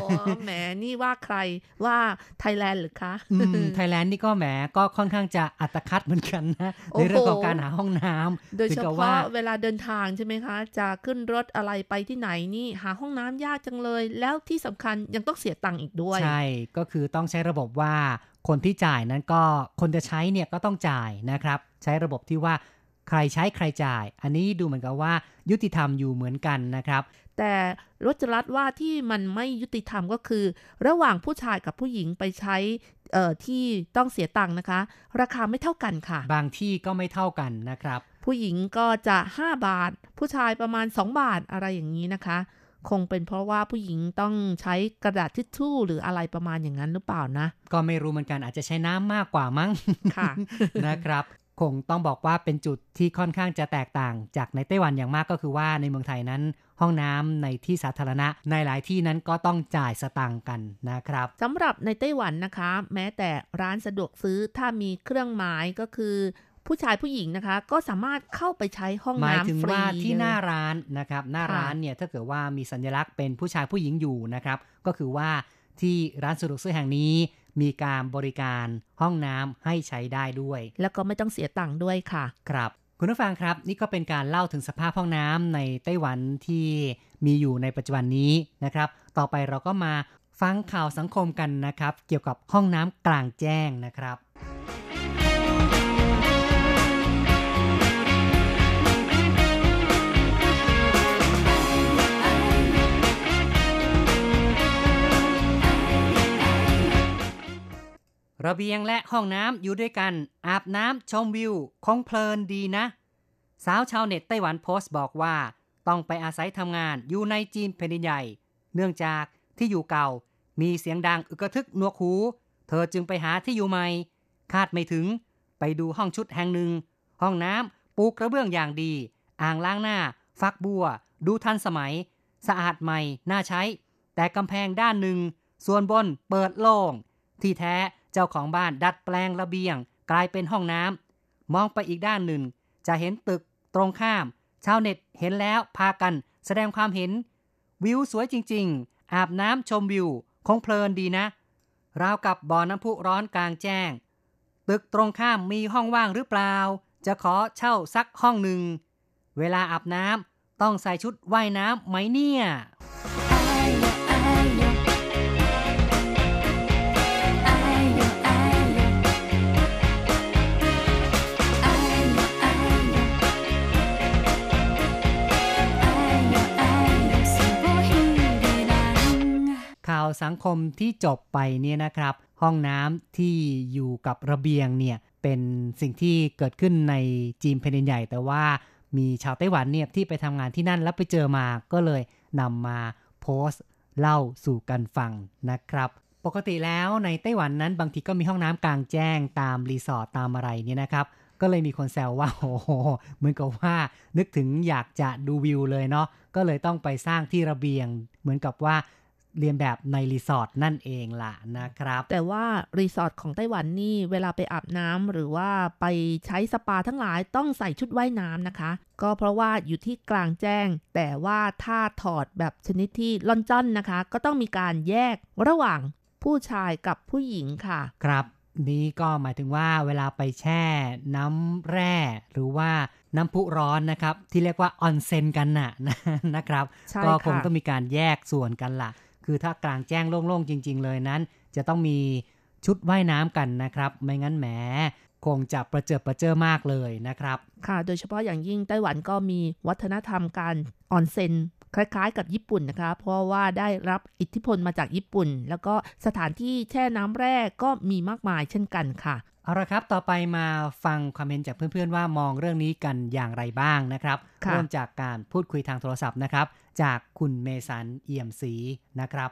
แหมนี่ว่าใครว่าไทยแลนด์หรือคะไทยแลนด์นี่ก็แหมก็ค่อนข้างจะอัตคัดเหมือนกันนะในเรื่องของการหาห้องน้ำโดยเฉพาะเวลาเดินทางใช่ไหมคะจะขึ้นรถอะไรไปที่ไหนนี่หาห้องน้ำยากจังเลยแล้วที่สำคัญยังต้องเสียตังค์อีกด้วยใช่ก็คือต้องใช้ระบบว่าคนที่จ่ายนั้นก็คนจะใช้เนี่ยก็ต้องจ่ายนะครับใช้ระบบที่ว่าใครใช้ใครจ่ายอันนี้ดูเหมือนกับว่ายุติธรรมอยู่เหมือนกันนะครับแต่รจรัสว่าที่มันไม่ยุติธรรมก็คือระหว่างผู้ชายกับผู้หญิงไปใช้ที่ต้องเสียตังค์นะคะราคาไม่เท่ากันค่ะบางที่ก็ไม่เท่ากันนะครับผู้หญิงก็จะ5บาทผู้ชายประมาณ2บาทอะไรอย่างนี้นะคะคงเป็นเพราะว่าผู้หญิงต้องใช้กระดาษทิชชู่หรืออะไรประมาณอย่างนั้นหรือเปล่านะก็ไม่รู้เหมือนกันอาจจะใช้น้ำมากกว่ามั้งค่ะ นะครับคงต้องบอกว่าเป็นจุดที่ค่อนข้างจะแตกต่างจากในไต้หวันอย่างมากก็คือว่าในเมืองไทยนั้นห้องน้ำในที่สาธารณะในหลายที่นั้นก็ต้องจ่ายสตางค์กันนะครับสำหรับในไต้หวันนะคะแม้แต่ร้านสะดวกซื้อถ้ามีเครื่องหมายก็คือผู้ชายผู้หญิงนะคะก็สามารถเข้าไปใช้ห้องน้ำฟรีหมายถึงว่าที่หน้าร้านนะครับหน้าร้านเนี่ยถ้าเกิดว่ามีสัญลักษณ์เป็นผู้ชายผู้หญิงอยู่นะครับก็คือว่าที่ร้านสะดวกซื้อแห่งนี้มีการบริการห้องน้ำให้ใช้ได้ด้วยแล้วก็ไม่ต้องเสียตังค์ด้วยค่ะครับคุณผู้ฟังครับนี่ก็เป็นการเล่าถึงสภาพห้องน้ำในไต้หวันที่มีอยู่ในปัจจุบันนี้นะครับต่อไปเราก็มาฟังข่าวสังคมกันนะครับเกี่ยวกับห้องน้ำกลางแจ้งนะครับระเบียงและห้องน้ำอยู่ด้วยกันอาบน้ำชมวิวคงเพลินดีนะสาวชาวเน็ตไต้หวันโพสต์บอกว่าต้องไปอาศัยทำงานอยู่ในจีนแผ่นดินใหญ่เนื่องจากที่อยู่เก่ามีเสียงดังอึกทึกหนวกหูเธอจึงไปหาที่อยู่ใหม่คาดไม่ถึงไปดูห้องชุดแห่งหนึ่งห้องน้ำปูกระเบื้องอย่างดีอ่างล้างหน้าฟักบัวดูทันสมัยสะอาดใหม่น่าใช้แต่กำแพงด้านหนึ่งส่วนบนเปิดโล่งที่แท้เจ้าของบ้านดัดแปลงระเบียงกลายเป็นห้องน้ำมองไปอีกด้านหนึ่งจะเห็นตึกตรงข้ามชาวเน็ตเห็นแล้วพากันแสดงความเห็นวิวสวยจริงๆอาบน้ำชมวิวคงเพลินดีนะราวกับบ่อน้ำพุร้อนกลางแจ้งตึกตรงข้ามมีห้องว่างหรือเปล่าจะขอเช่าสักห้องหนึ่งเวลาอาบน้ำต้องใส่ชุดว่ายน้ำไหมเนี่ยข่าวสังคมที่จบไปเนี่ยนะครับห้องน้ำที่อยู่กับระเบียงเนี่ยเป็นสิ่งที่เกิดขึ้นในจีนแผ่นดินใหญ่แต่ว่ามีชาวไต้หวันเนี่ยที่ไปทำงานที่นั่นแล้วไปเจอมาก็เลยนำมาโพสต์เล่าสู่กันฟังนะครับปกติแล้วในไต้หวันนั้นบางทีก็มีห้องน้ำกลางแจ้งตามรีสอร์ทตามอะไรเนี่ยนะครับก็เลยมีคนแซวว่าโอ้โหเหมือนกับว่านึกถึงอยากจะดูวิวเลยเนาะก็เลยต้องไปสร้างที่ระเบียงเหมือนกับว่าเรียนแบบในรีสอร์ทนั่นเองล่ะนะครับแต่ว่ารีสอร์ทของไต้หวันนี่เวลาไปอาบน้ำหรือว่าไปใช้สปาทั้งหลายต้องใส่ชุดว่ายน้ำนะคะก็เพราะว่าอยู่ที่กลางแจ้งแต่ว่าถ้าถอดแบบชนิดที่ล่อนจ้อนนะคะก็ต้องมีการแยกระหว่างผู้ชายกับผู้หญิงค่ะครับนี่ก็หมายถึงว่าเวลาไปแช่น้ำแร่หรือว่าน้ำพุร้อนนะครับที่เรียกว่าออนเซ็นกันน่ะนะครับก็คงต้องมีการแยกส่วนกันล่ะคือถ้ากลางแจ้งโล่งๆจริงๆเลยนั้นจะต้องมีชุดว่ายน้ำกันนะครับไม่งั้นแหมคงจะประเจิดประเจ้อมากเลยนะครับค่ะโดยเฉพาะอย่างยิ่งไต้หวันก็มีวัฒนธรรมการออนเซ็นคล้ายๆกับญี่ปุ่นนะคะเพราะว่าได้รับอิทธิพลมาจากญี่ปุ่นแล้วก็สถานที่แช่น้ำแร่ก็มีมากมายเช่นกันค่ะเอาละครับต่อไปมาฟังความเห็นจากเพื่อนๆว่ามองเรื่องนี้กันอย่างไรบ้างนะครับเริ่มจากการพูดคุยทางโทรศัพท์นะครับจากคุณเมสันเอี่ยมศรีนะครับ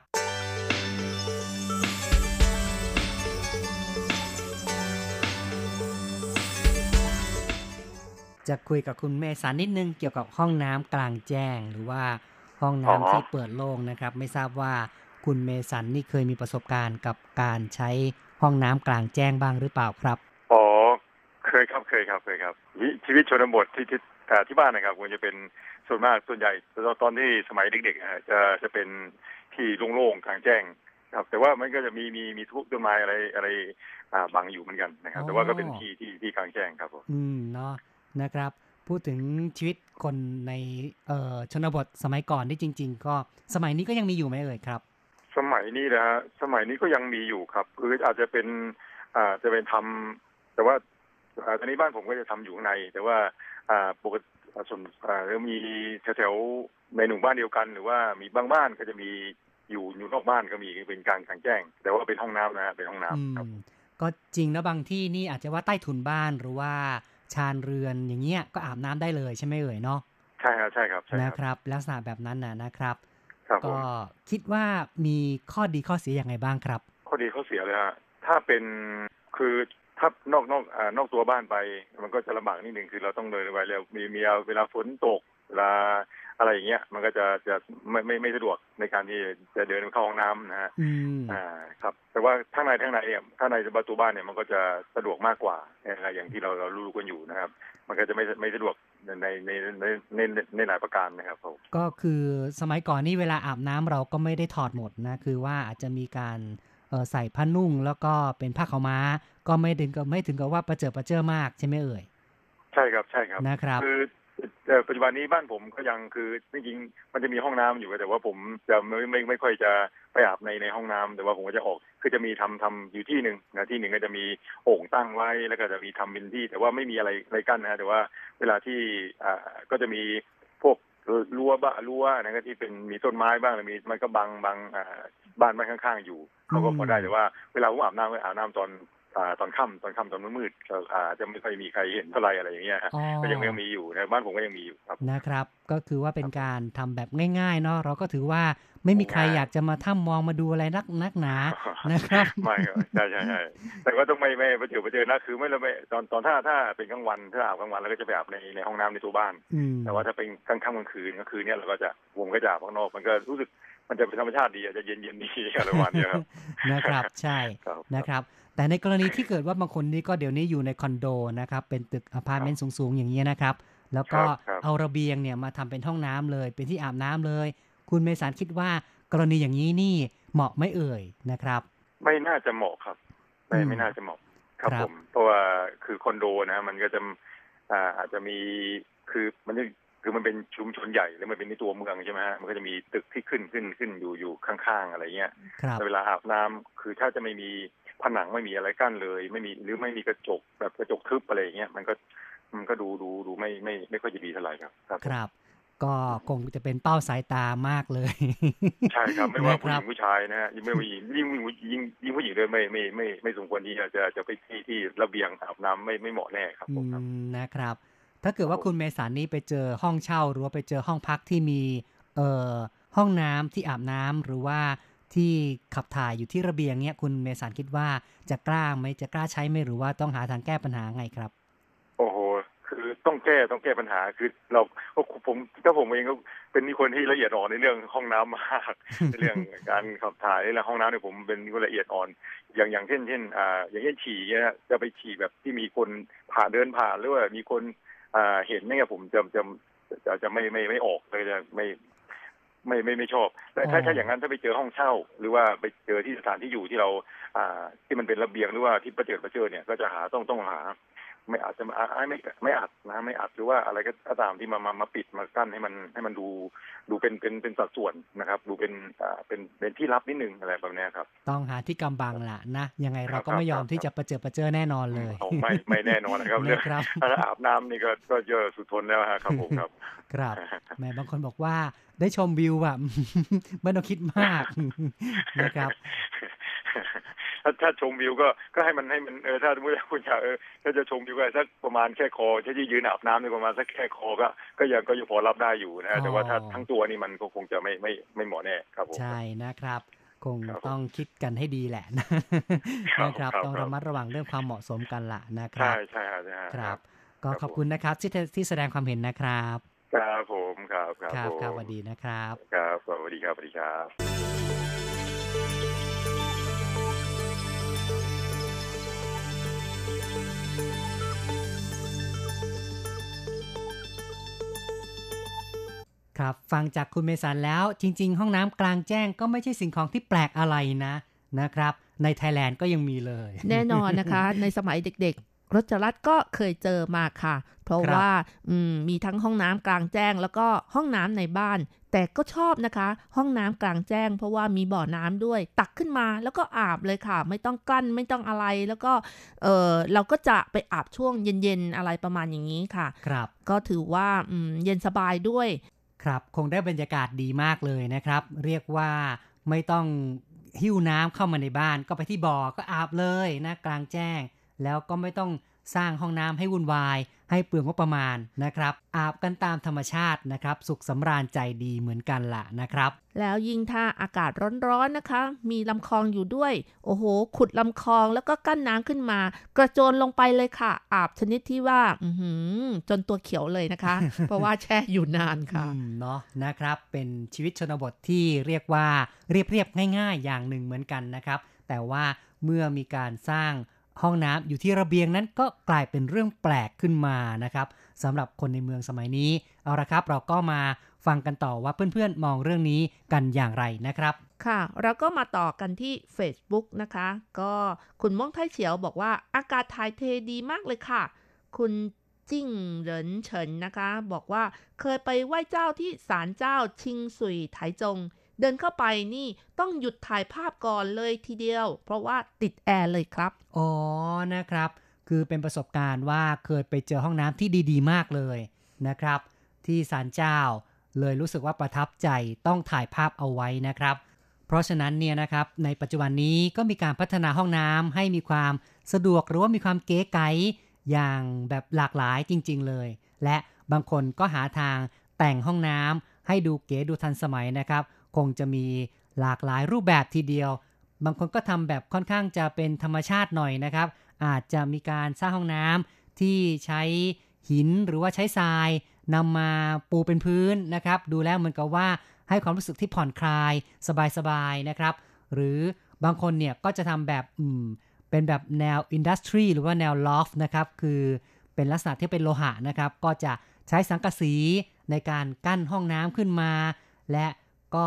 จะคุยกับคุณเมษานิดนึงเกี่ยวกับห้องน้ำกลางแจ้งหรือว่าห้องน้ำที่เปิดโล่งนะครับไม่ทราบว่าคุณเมษานี่เคยมีประสบการณ์กับการใช้ห้องน้ำกลางแจ้งบ้างหรือเปล่าครับอ๋อเคยครับชีวิตชนบทที่บ้านนะครับควรจะเป็นส่วนใหญ่ตอนที่สมัยเด็กๆจะเป็นที่โล่งๆกลางแจ้งครับแต่ว่ามันก็จะมีทุกต้นไม้อะไรบังอยู่เหมือนกันนะครับแต่ว่าก็เป็นที่กลางแจ้งครับผมเนาะนะครับพูดถึงชีวิตคนในชนบทสมัยก่อนที่จริงๆก็สมัยนี้ก็ยังมีอยู่ไหมเอ่ยครับสมัยนี้นะฮะสมัยนี้ก็ยังมีอยู่ครับคืออาจจะเป็นทำแต่ว่าตอนนี้บ้านผมก็จะทำอยู่ข้างในแต่ว่าปกติส่วนแล้วมีแถวๆในหมู่บ้านเดียวกันหรือว่ามีบางบ้านก็จะมีอยู่นอกบ้านก็มีเป็นกลางแจ้งแต่ว่าเป็นห้องน้ำนะเป็นห้องน้ำครับก็จริงนะบางที่นี่อาจจะว่าใต้ถุนบ้านหรือว่าชานเรือนอย่างเงี้ยก็อาบน้ำได้เลยใช่ไหมเอ่ยเนาะใช่ครับใช่ครับนะครับลักษณะแบบนั้นนะครับก็คิดว่ามีข้อดีข้อเสียอย่างไรบ้างครับข้อดีข้อเสียเลยฮะถ้าเป็นคือถ้านอกตัวบ้านไปมันก็จะลำบากนิดนึงคือเราต้องเดินไปแล้วมีเวลาฝนตกเวลาอะไรอย่างเงี้ยมันก็จะไม่สะดวกในการที่จะเดินเข้าห้องน้ำนะฮะครับแต่ว่าข้างในเนี่ยข้างในประตูบ้านเนี่ยมันก็จะสะดวกมากกว่าอย่างที่เรารู้กันอยู่นะครับมันก็จะไม่สะดวกในหลายประการนะครับผมก็คือสมัยก่อนนี่เวลาอาบน้ำเราก็ไม่ได้ถอดหมดนะคือว่าอาจจะมีการใส่ผ้านุ่งแล้วก็เป็นผ้าขาวม้าก็ไม่ถึงกับว่าประเจอมากใช่ไหมเอ่ยใช่ครับใช่ครับนะครับคือปัจจุบันนี้บ้านผมก็ยังคือจริงๆมันจะมีห้องน้ำอยู่แต่ว่าผมจะไม่ค่อยจะไปอาบในห้องน้ำแต่ว่าผมก็จะออกคือจะมีทำอยู่ที่หนึ่งนะที่หนึ่งก็จะมีโอ่งตั้งไว้แล้วก็จะมีทำเป็นที่แต่ว่าไม่มีอะไรกั้นนะแต่ว่าเวลาที่ก็จะมีพวกรั้วนะครับที่เป็นมีต้นไม้บ้างหรือมีมันก็บังบ้านไม้ข้างๆอยู่เขาก็พอได้แต่ว่าเวลาผมอาบน้ำตอนค่ำตอนมืดจะไม่ค่อยมีใครเห็นเท่าไรอะไรอย่างเงี้ยก็ยังมีอยู่ในบ้านผมก็ยังมีอยู่ครับนะครับก็คือว่าเป็นการทำแบบง่ายๆเนาะเราก็ถือว่าไม่มีใครอยากจะมาถ้ำมองมาดูอะไรนักหนานะครับไม่ใช่แต่ก็ต้องไม่ไปเจอนะคือไม่เราไม่ตอนถ้าเป็นกลางวันถ้าอาบกลางวันเราก็จะไปอาบในห้องน้ำในตัวบ้านแต่ว่าถ้าเป็นกลางค่ำกลางคืนก็คือเนี่ยเราก็จะวงกระจาบข้างนอกมันก็รู้สึกมันจะเป็นธรรมชาติดีอาจจะเย็นๆดีอะไรประมาณนี้ครับนะครับใช่นะครับแต่ในกรณีที่เกิดว่าบางคนนี่ก็เดี๋ยวนี้อยู่ในคอนโดนะครับเป็นตึกอพาร์ตเมนต์สูงๆอย่างนี้นะครับแล้วก็เอาระเบียงเนี่ยมาทำเป็นห้องน้ำเลยเป็นที่อาบน้ำเลยคุณเมษาคิดว่ากรณีอย่างนี้นี่เหมาะไม่เอ่ยนะครับไม่น่าจะเหมาะครับไม่น่าจะเหมาะครับผมเพราะว่าคือคอนโดนะมันก็จะอาจจะมีคือมันเป็นชุมชนใหญ่แล้วมันเป็นในตัวเมืองใช่ไหมฮะมันก็จะมีตึกที่ขึ้นอยู่ข้างๆอะไรเงี้ยแต่เวลาอาบน้ำคือถ้าจะไม่มีผนังไม่มีอะไรกั้นเลยไม่มีหรือไม่มีกระจกแบบกระจกทึบอะไรเงี้ยมันก็ดูไม่ค่อยจะดีเท่าไหร่ครับครับก็คงจะเป็นเป้าสายตามากเลยใช่ครับไม่ว่าผู้หญิงผู้ชายนะฮะยิ่งไม่ผู้หญิงยิ่งผู้หญิงเลยไม่สมควรที่จะไปที่ระเบียงอาบน้ำไม่เหมาะแน่ครับผมนะครับถ้าเกิดว่าคุณเมษานี่ไปเจอห้องเช่าหรือว่าไปเจอห้องพักที่มีห้องน้ำที่อาบน้ำหรือว่าที่ขับถ่ายอยู่ที่ระเบียงเนี่ยคุณเมษาคิดว่าจะกล้าใช้ไหมหรือว่าต้องหาทางแก้ปัญหาไงครับโอ้โหคือต้องแก้ปัญหาคือเราผมเองก็เป็นคนที่ละเอียดอ่อนในเรื่องห้องน้ำมากในเรื่องการขับถ่ายในเรื่องห้องน้ำเนี่ยผมเป็นคนละเอียดอ่อนอย่างเช่นฉี่เนี่ยจะไปฉี่แบบที่มีคนผ่านเดินผ่านหรือว่ามีคนเห็นเนี่ยผมจะไม่ออกเลยจะไม่ชอบถ้าอย่างนั้นถ้าไปเจอห้องเช่าหรือว่าไปเจอที่สถานที่อยู่ที่เราที่มันเป็นระเบียงหรือว่าที่ประเจิดเนี่ยก็จะหาต้องหาไม่อาจจะไม่อัดนะไม่อัดหรือว่าอะไรก็ตามที่มาปิดมากั้นให้มันดูเป็นสัดส่วนนะครับดูเป็นที่ลับนิดนึงอะไรแบบนี้ครับต้องหาที่กำบังละนะยังไงเราก็ไม่ยอมที่จะประเจอแน่นอนเลยไม่แน่นอนนะครับเรื่องอาบน้ำนี่ก็เยอะสุดทนแล้วครับผมครับครับแม่บางคนบอกว่าได้ชมวิวอ่ะไม่ต้องคิดมากนะครับถ้าชมวิวก็ให้มันถ้าสมมติว่าคุณอยากถ้าจะชมวิวก็สักประมาณแค่คอถ้ายืนอาบน้ำนี่ประมาณสักแค่คอก็ยังพอรับได้อยู่นะแต่ว่าถ้าทั้งตัวนี่มันก็คงจะไม่เหมาะแน่ครับผมใช่นะครับคงต้องคิดกันให้ดีแหละนะครับต้องระมัดระวังเรื่องความเหมาะสมกันละนะครับใช่ครับ ก็ขอบคุณนะครับที่แสดงความเห็นนะครับครับผมครับครับครับสวัสดีนะครับครับสวัสดีครับสวัสดีครับครับฟังจากคุณเมสันแล้วจริงๆห้องน้ำกลางแจ้งก็ไม่ใช่สิ่งของที่แปลกอะไรนะครับในไทยแลนด์ก็ยังมีเลยแน่นอนนะคะ ในสมัยเด็กๆรจรัตน์ก็เคยเจอมาค่ะเพราะว่ามีทั้งห้องน้ำกลางแจ้งแล้วก็ห้องน้ำในบ้านแต่ก็ชอบนะคะห้องน้ำกลางแจ้งเพราะว่ามีบ่อน้ำด้วยตักขึ้นมาแล้วก็อาบเลยค่ะไม่ต้องกลั้นไม่ต้องอะไรแล้วก็เราก็จะไปอาบช่วงเย็นๆอะไรประมาณอย่างนี้ค่ะครับก็ถือว่าเย็นสบายด้วยครับคงได้บรรยากาศดีมากเลยนะครับเรียกว่าไม่ต้องหิ้วน้ำเข้ามาในบ้านก็ไปที่บ่อก็อาบเลยนะกลางแจ้งแล้วก็ไม่ต้องสร้างห้องน้ำให้วุ่นวายให้เปลืองงบประมาณนะครับอาบกันตามธรรมชาตินะครับสุขสำราญใจดีเหมือนกันล่ะนะครับแล้วยิ่งถ้าอากาศร้อนๆนะคะมีลำคลองอยู่ด้วยโอ้โหขุดลำคลองแล้วก็กั้นน้ำขึ้นมากระโจนลงไปเลยค่ะอาบชนิดที่ว่าจนตัวเขียวเลยนะคะ เพราะว่าแช่อยู่นานค่ะเนาะนะครับเป็นชีวิตชนบทที่เรียกว่าเรียบๆง่ายๆอย่างหนึ่งเหมือนกันนะครับแต่ว่าเมื่อมีการสร้างห้องน้ำอยู่ที่ระเบียงนั้นก็กลายเป็นเรื่องแปลกขึ้นมานะครับสำหรับคนในเมืองสมัยนี้เอาละครับเราก็มาฟังกันต่อว่าเพื่อนๆมองเรื่องนี้กันอย่างไรนะครับค่ะเราก็มาต่อกันที่ Facebook นะคะก็คุณม่วงไทยเฉียวบอกว่าอากาศถ่ายเทดีมากเลยค่ะคุณจิ้งเหรินเฉินนะคะบอกว่าเคยไปไหว้เจ้าที่ศาลเจ้าชิงสุยไถจงเดินเข้าไปนี่ต้องหยุดถ่ายภาพก่อนเลยทีเดียวเพราะว่าติดแอร์เลยครับอ๋อนะครับคือเป็นประสบการณ์ว่าเคยไปเจอห้องน้ำที่ดีๆมากเลยนะครับที่ศาลเจ้าเลยรู้สึกว่าประทับใจต้องถ่ายภาพเอาไว้นะครับเพราะฉะนั้นเนี่ยนะครับในปัจจุบันนี้ก็มีการพัฒนาห้องน้ำให้มีความสะดวกหรือว่ามีความเก๋ไก๋อย่างแบบหลากหลายจริงๆเลยและบางคนก็หาทางแต่งห้องน้ำให้ดูเก๋ดูทันสมัยนะครับคงจะมีหลากหลายรูปแบบทีเดียวบางคนก็ทำแบบค่อนข้างจะเป็นธรรมชาติหน่อยนะครับอาจจะมีการสร้างห้องน้ำที่ใช้หินหรือว่าใช้ทรายนำมาปูเป็นพื้นนะครับดูแล้วเหมือนกับว่าให้ความรู้สึกที่ผ่อนคลายสบายๆนะครับหรือบางคนเนี่ยก็จะทำแบบเป็นแบบแนวอินดัสทรีหรือว่าแนวลอฟนะครับคือเป็นลักษณะที่เป็นโลหะนะครับก็จะใช้สังกะสีในการกั้นห้องน้ำขึ้นมาและก็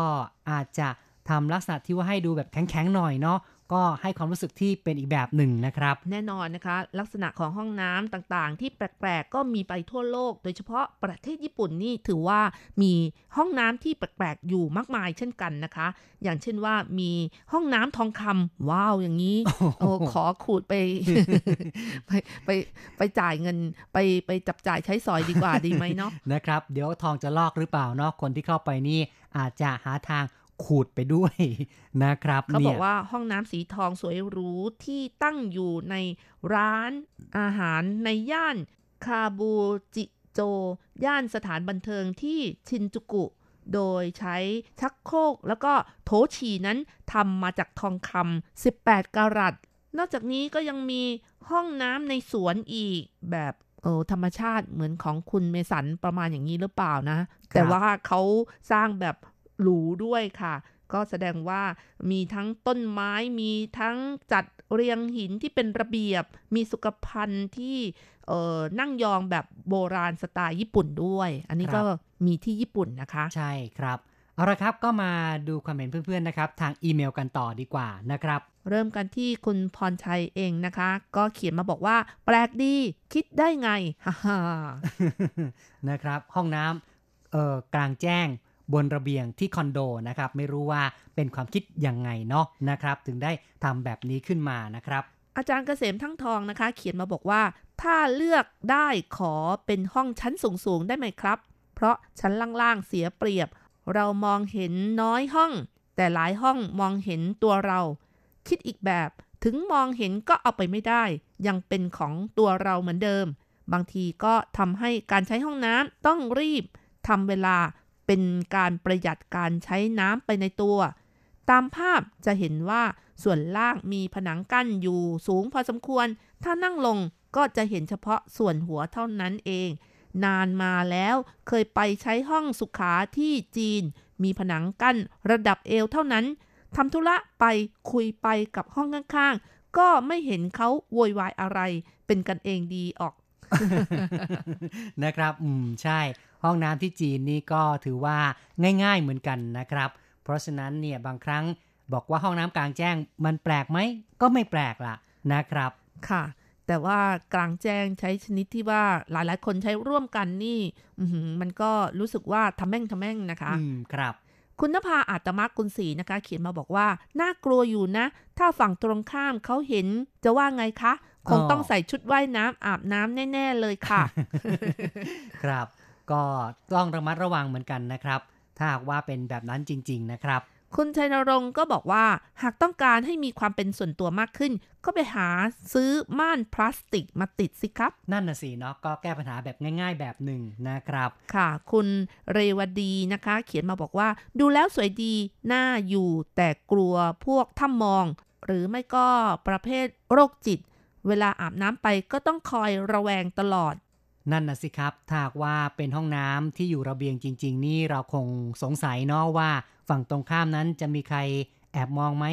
อาจจะทำลักษณะที่ว่าให้ดูแบบแข็งๆหน่อยเนาะก็ให้ความรู้สึกที่เป็นอีกแบบหนึ่งนะครับแน่นอนนะคะลักษณะของห้องน้ำต่างๆที่แปลกๆก็มีไปทั่วโลกโดยเฉพาะประเทศญี่ปุ่นนี่ถือว่ามีห้องน้ำที่แปลกๆอยู่มากมายเช่นกันนะคะอย่างเช่นว่ามีห้องน้ำทองคำว้าวอย่างนี้ โอ้ขอขูดไป ไปจ่ายเงินไปจับจ่ายใช้สอยดีกว่า ดีไหมเนาะนะครับเดี๋ยวทองจะลอกหรือเปล่าเนาะคนที่เข้าไปนี่อาจจะหาทางขูดไปด้วยนะครับเขาบอกว่าห้องน้ำสีทองสวยหรูที่ตั้งอยู่ในร้านอาหารในย่านคาบูจิโจย่านสถานบันเทิงที่ชินจูกุโดยใช้ชักโครกแล้วก็โถฉี่นั้นทำมาจากทองคำ18 กะรัตนอกจากนี้ก็ยังมีห้องน้ำในสวนอีกแบบธรรมชาติเหมือนของคุณเมสันประมาณอย่างนี้หรือเปล่านะแต่ว่าเขาสร้างแบบหรูด้วยค่ะก็แสดงว่ามีทั้งต้นไม้มีทั้งจัดเรียงหินที่เป็นระเบียบมีสุขภัณฑ์ที่นั่งยองแบบโบราณสไตล์ญี่ปุ่นด้วยอันนี้ก็มีที่ญี่ปุ่นนะคะใช่ครับเอาละครับก็มาดูความเห็นเพื่อนๆนะครับทางอีเมลกันต่อดีกว่านะครับเริ่มกันที่คุณพรชัยเองนะคะก็เขียนมาบอกว่าแปลกดีคิดได้ไงฮ่าๆ นะครับห้องน้ำกลางแจ้งบนระเบียงที่คอนโดนะครับไม่รู้ว่าเป็นความคิดยังไงเนาะนะครับถึงได้ทำแบบนี้ขึ้นมานะครับอาจารย์เกษมทั้งทองนะคะเขียนมาบอกว่าถ้าเลือกได้ขอเป็นห้องชั้นสูงๆได้ไหมครับเพราะชั้นล่างๆเสียเปรียบเรามองเห็นน้อยห้องแต่หลายห้องมองเห็นตัวเราคิดอีกแบบถึงมองเห็นก็เอาไปไม่ได้ยังเป็นของตัวเราเหมือนเดิมบางทีก็ทำให้การใช้ห้องน้ำต้องรีบทำเวลาเป็นการประหยัดการใช้น้ำไปในตัวตามภาพจะเห็นว่าส่วนล่างมีผนังกั้นอยู่สูงพอสมควรถ้านั่งลง ก็จะเห็นเฉพาะส่วนหัวเท่านั้นเองนานมาแล้วเคยไปใช้ห้องสุขาที่จีนมีผนังกั้นระดับเอวเท่านั้นทำธุระไปคุยไปกับห้องข้างๆก็ไม่เห็นเขาโวยวายอะไรเป็นกันเองดีออกนะครับใช่ห้องน้ำที่จีนนี่ก็ถือว่าง่ายๆเหมือนกันนะครับเพราะฉะนั้นเนี่ยบางครั้งบอกว่าห้องน้ำกลางแจ้งมันแปลกไหมก็ไม่แปลกล่ะนะครับค่ะแต่ว่ากลางแจ้งใช้ชนิดที่ว่าหลายๆคนใช้ร่วมกันนี่มันก็รู้สึกว่าทำแม่งนะคะครับคุณณภาอาตมกุลศรีนะคะเขียนมาบอกว่าน่ากลัวอยู่นะถ้าฝั่งตรงข้ามเขาเห็นจะว่าไงคะคงต้องใส่ชุดว่ายน้ำอาบน้ำแน่ๆเลยค่ะ ครับก็ต้องระมัดระวังเหมือนกันนะครับถ้าหากว่าเป็นแบบนั้นจริงๆนะครับคุณชัยนรงค์ก็บอกว่าหากต้องการให้มีความเป็นส่วนตัวมากขึ้นก็ไปหาซื้อม่านพลาสติกมาติดสิครับนั่นน่ะสิเนาะก็แก้ปัญหาแบบง่ายๆแบบหนึ่งนะครับค่ะคุณเรวดีนะคะเขียนมาบอกว่าดูแล้วสวยดีน่าอยู่แต่กลัวพวกถ้ามองหรือไม่ก็ประเภทโรคจิตเวลาอาบน้ำไปก็ต้องคอยระแวงตลอดนั่นน่ะสิครับถ้าว่าเป็นห้องน้ำที่อยู่ระเบียงจริงๆนี่เราคงสงสัยเนาะว่าฝั่งตรงข้ามนั้นจะมีใครแอบมองไหม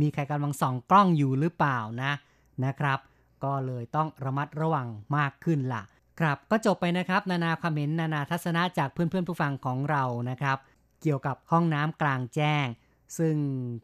มีใครกำลังส่องกล้องอยู่หรือเปล่านะครับก็เลยต้องระมัดระวังมากขึ้นล่ะครับก็จบไปนะครับนานาคอมเมนต์นานาทัศนะจากเพื่อนๆผู้ฟังของเรานะครับเกี่ยวกับห้องน้ำกลางแจ้งซึ่ง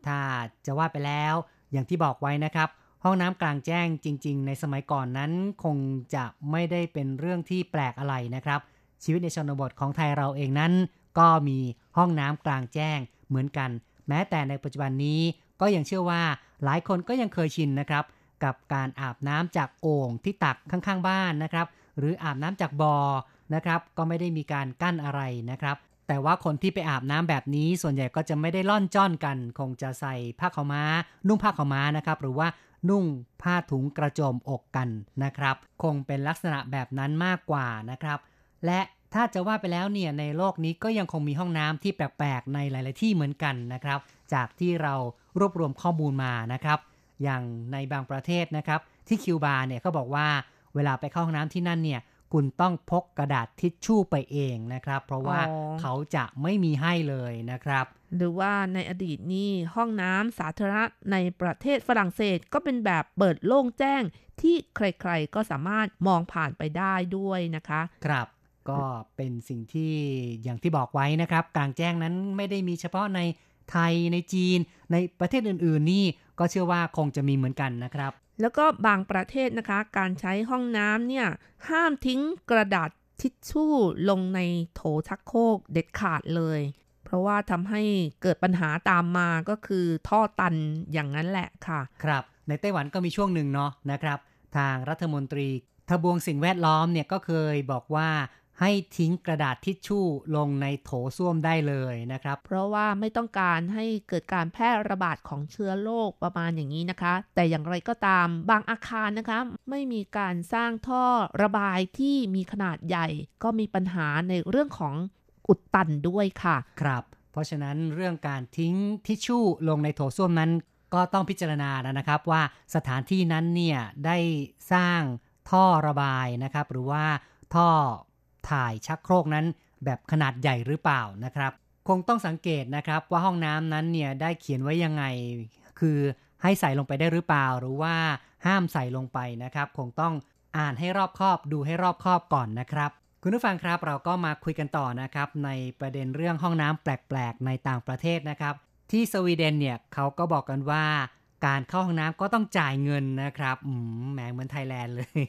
ถ้าจะว่าไปแล้วอย่างที่บอกไว้นะครับห้องน้ำกลางแจ้งจริงๆในสมัยก่อนนั้นคงจะไม่ได้เป็นเรื่องที่แปลกอะไรนะครับชีวิตในชนบทของไทยเราเองนั้นก็มีห้องน้ำกลางแจ้งเหมือนกันแม้แต่ในปัจจุบันนี้ก็ยังเชื่อว่าหลายคนก็ยังเคยชินนะครับกับการอาบน้ำจากโอ่งที่ตักข้างๆบ้านนะครับหรืออาบน้ำจากบ่อนะครับก็ไม่ได้มีการกั้นอะไรนะครับแต่ว่าคนที่ไปอาบน้ำแบบนี้ส่วนใหญ่ก็จะไม่ได้ล่อนจ้อนกันคงจะใส่ผ้าขาวม้านุ่งผ้าขาวม้านะครับหรือว่านุ่งผ้าถุงกระโจมอกกันนะครับคงเป็นลักษณะแบบนั้นมากกว่านะครับและถ้าจะว่าไปแล้วเนี่ยในโลกนี้ก็ยังคงมีห้องน้ำที่แปลกๆในหลายๆที่เหมือนกันนะครับจากที่เรารวบรวมข้อมูลมานะครับอย่างในบางประเทศนะครับที่คิวบาเนี่ยเขาบอกว่าเวลาไปเข้าห้องน้ำที่นั่นเนี่ยคุณต้องพกกระดาษทิชชู่ไปเองนะครับเพราะว่าเขาจะไม่มีให้เลยนะครับหรือว่าในอดีตนี่ห้องน้ำสาธารณะในประเทศฝรั่งเศสก็เป็นแบบเปิดโล่งแจ้งที่ใครๆก็สามารถมองผ่านไปได้ด้วยนะคะครับก็เป็นสิ่งที่อย่างที่บอกไว้นะครับกลางแจ้งนั้นไม่ได้มีเฉพาะในไทยในจีนในประเทศอื่นๆนี่ก็เชื่อว่าคงจะมีเหมือนกันนะครับแล้วก็บางประเทศนะคะการใช้ห้องน้ำเนี่ยห้ามทิ้งกระดาษทิชชู่ลงในโถชักโครกเด็ดขาดเลยเพราะว่าทำให้เกิดปัญหาตามมาก็คือท่อตันอย่างนั้นแหละค่ะครับในไต้หวันก็มีช่วงหนึ่งเนาะนะครับทางรัฐมนตรีทบวงสิ่งแวดล้อมเนี่ยก็เคยบอกว่าให้ทิ้งกระดาษทิชชู่ลงในโถส้วมได้เลยนะครับเพราะว่าไม่ต้องการให้เกิดการแพร่ระบาดของเชื้อโรคประมาณอย่างนี้นะคะแต่อย่างไรก็ตามบางอาคารนะคะไม่มีการสร้างท่อระบายที่มีขนาดใหญ่ก็มีปัญหาในเรื่องของอุดตันด้วยค่ะครับเพราะฉะนั้นเรื่องการทิ้งทิชชู่ลงในโถส้วมนั้นก็ต้องพิจารณานะครับว่าสถานที่นั้นเนี่ยได้สร้างท่อระบายนะครับหรือว่าท่อถ่ายชักโครกนั้นแบบขนาดใหญ่หรือเปล่านะครับคงต้องสังเกตนะครับว่าห้องน้ำนั้นเนี่ยได้เขียนไว้ยังไงคือให้ใส่ลงไปได้หรือเปล่าหรือว่าห้ามใส่ลงไปนะครับคงต้องอ่านให้รอบคอบดูให้รอบคอบก่อนนะครับคุณผู้ฟังครับเราก็มาคุยกันต่อนะครับในประเด็นเรื่องห้องน้ำแปลกๆในต่างประเทศนะครับที่สวีเดนเนี่ยเขาก็บอกกันว่าการเข้าห้องน้ำก็ต้องจ่ายเงินนะครับแหมเหมือนไทยแลนด์เลย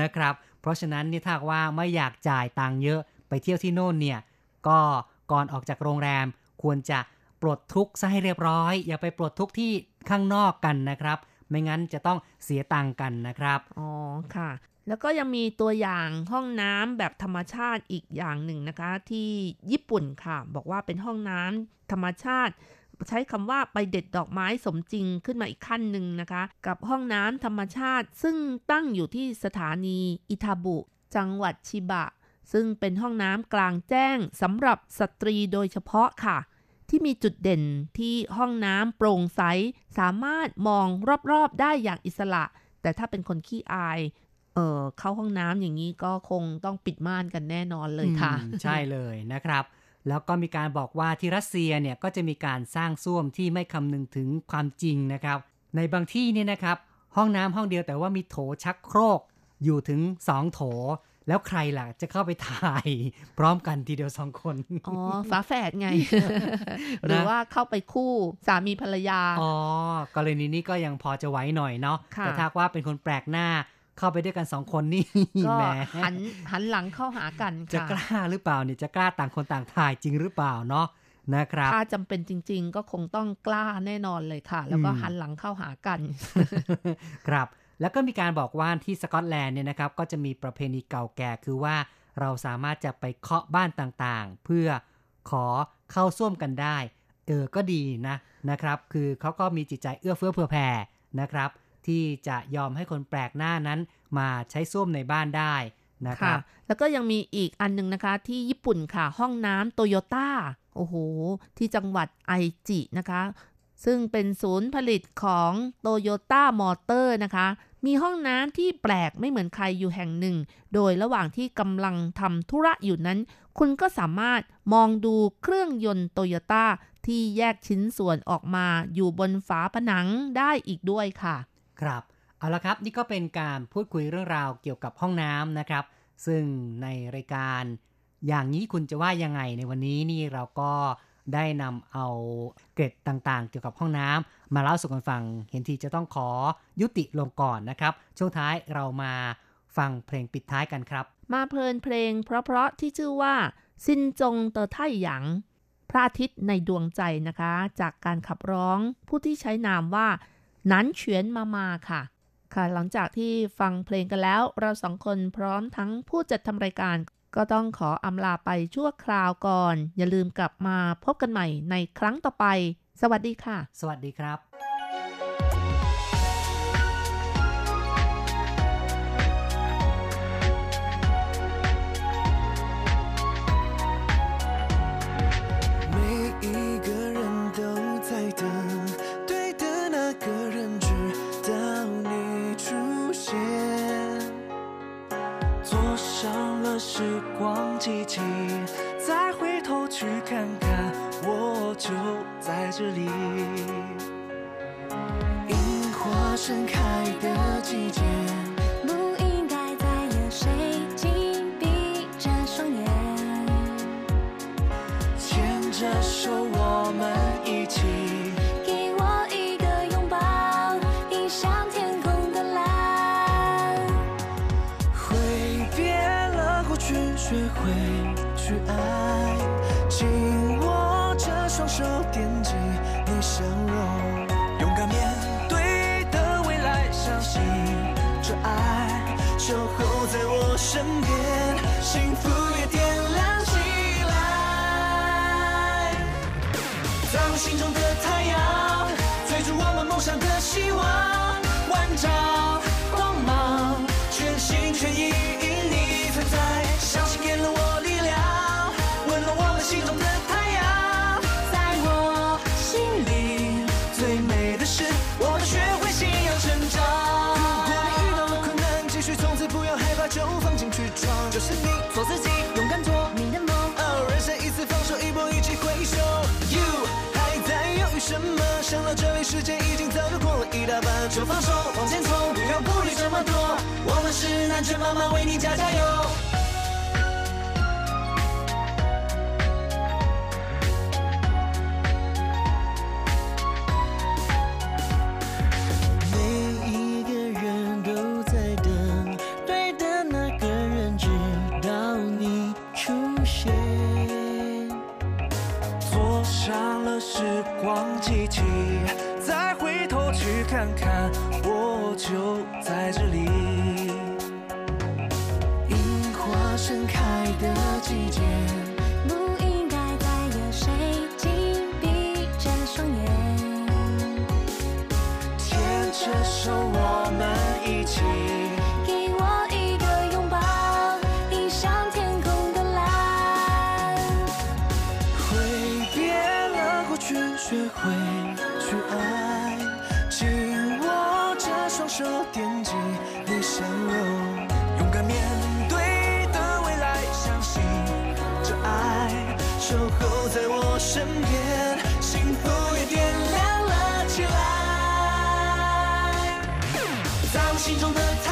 นะครับเพราะฉะนั้นนี่ถ้าว่าไม่อยากจ่ายตังค์เยอะไปเที่ยวที่โน่นเนี่ยก็ก่อนออกจากโรงแรมควรจะปลดทุกข์ซะให้เรียบร้อยอย่าไปปลดทุกข์ที่ข้างนอกกันนะครับไม่งั้นจะต้องเสียตังค์กันนะครับอ๋อค่ะแล้วก็ยังมีตัวอย่างห้องน้ำแบบธรรมชาติอีกอย่างหนึ่งนะคะที่ญี่ปุ่นค่ะบอกว่าเป็นห้องน้ำธรรมชาติใช้คำว่าไปเด็ดดอกไม้สมจริงขึ้นมาอีกขั้นหนึ่งนะคะกับห้องน้ำธรรมชาติซึ่งตั้งอยู่ที่สถานีอิทาบุจังหวัดชิบะซึ่งเป็นห้องน้ำกลางแจ้งสำหรับสตรีโดยเฉพาะค่ะที่มีจุดเด่นที่ห้องน้ำโปร่งใสสามารถมองรอบๆได้อย่างอิสระแต่ถ้าเป็นคนขี้อาย เข้าห้องน้ำอย่างนี้ก็คงต้องปิดม่านกันแน่นอนเลยค่ะใช่เลยนะครับแล้วก็มีการบอกว่าที่รัสเซียเนี่ยก็จะมีการสร้างส้วมที่ไม่คำนึงถึงความจริงนะครับในบางที่เนี่ยนะครับห้องน้ำห้องเดียวแต่ว่ามีโถชักโครกอยู่ถึง2โถแล้วใครล่ะจะเข้าไปถ่ายพร้อมกันทีเดียว2คนอ๋อฝาแฝดไง หรือว่าเข้าไปคู่สามีภรรยาอ๋อกรณีนี้ก็ยังพอจะไว้หน่อยเนาะแต่ถ้าว่าเป็นคนแปลกหน้าเข้าไปด้วยกัน2คนนี่ก็หันหลังเข้าหากันค่ะจะกล้าหรือเปล่าเนี่ยจะกล้าต่างคนต่างถ่ายจริงหรือเปล่าเนาะนะครับถ้าจำเป็นจริงๆก็คงต้องกล้าแน่นอนเลยค่ะแล้วก็หันหลังเข้าหากันครับแล้วก็มีการบอกว่าที่สกอตแลนด์เนี่ยนะครับก็จะมีประเพณีเก่าแก่คือว่าเราสามารถจะไปเคาะบ้านต่างๆเพื่อขอเข้าส้วมกันได้ก็ดีนะครับคือเขาก็มีจิตใจเอื้อเฟื้อเผื่อแผ่นะครับที่จะยอมให้คนแปลกหน้านั้นมาใช้ส้วมในบ้านได้นะครับแล้วก็ยังมีอีกอันนึงนะคะที่ญี่ปุ่นค่ะห้องน้ำโตโยต้าโอ้โหที่จังหวัดไอจินะคะซึ่งเป็นศูนย์ผลิตของโตโยต้ามอเตอร์นะคะมีห้องน้ำที่แปลกไม่เหมือนใครอยู่แห่งหนึ่งโดยระหว่างที่กำลังทำธุระอยู่นั้นคุณก็สามารถมองดูเครื่องยนต์โตโยต้าที่แยกชิ้นส่วนออกมาอยู่บนฝาผนังได้อีกด้วยค่ะครับเอาละครับนี่ก็เป็นการพูดคุยเรื่องราวเกี่ยวกับห้องน้ำนะครับซึ่งในรายการอย่างนี้คุณจะว่ายังไงในวันนี้นี่เราก็ได้นำเอาเกร็ดต่างๆเกี่ยวกับห้องน้ำมาเล่าสู่กันฟังเห็นทีจะต้องขอยุติลงก่อนนะครับช่วงท้ายเรามาฟังเพลงปิดท้ายกันครับมาเพลินเพลงเพราะๆที่ชื่อว่าซินจงเตอไท่หยางพระอาทิตย์ในดวงใจนะคะจากการขับร้องผู้ที่ใช้นามว่าหนานเฉวียนมามาค่ะค่ะหลังจากที่ฟังเพลงกันแล้วเราสองคนพร้อมทั้งผู้จัดทำรายการก็ต้องขออำลาไปชั่วคราวก่อนอย่าลืมกลับมาพบกันใหม่ในครั้งต่อไปสวัสดีค่ะสวัสดีครับ时光机器再回头去看看我就在这里樱花盛开的季节不应该再有谁紧闭着双眼牵着手我们一起守候在我身边幸福也点亮起来在我心中的太阳追逐我们梦想的希望万丈光芒全心全意因你存在相信给了我力量温暖我们心中的太阳在我心里最美的是我们学会信仰成长就放进去装就是你做自己勇敢做你的梦人生一次放手一搏一起回首 You 还在犹豫什么想到这里时间已经早就过了一大半就放手往前冲不要顾虑这么多我们是南拳妈妈为你加油再回头去看看我就在这里樱花盛开的季节不应该再有谁紧闭着双眼牵着手我们一起手点击你笑容候在我身边，幸福也点亮了起来，在我心中的。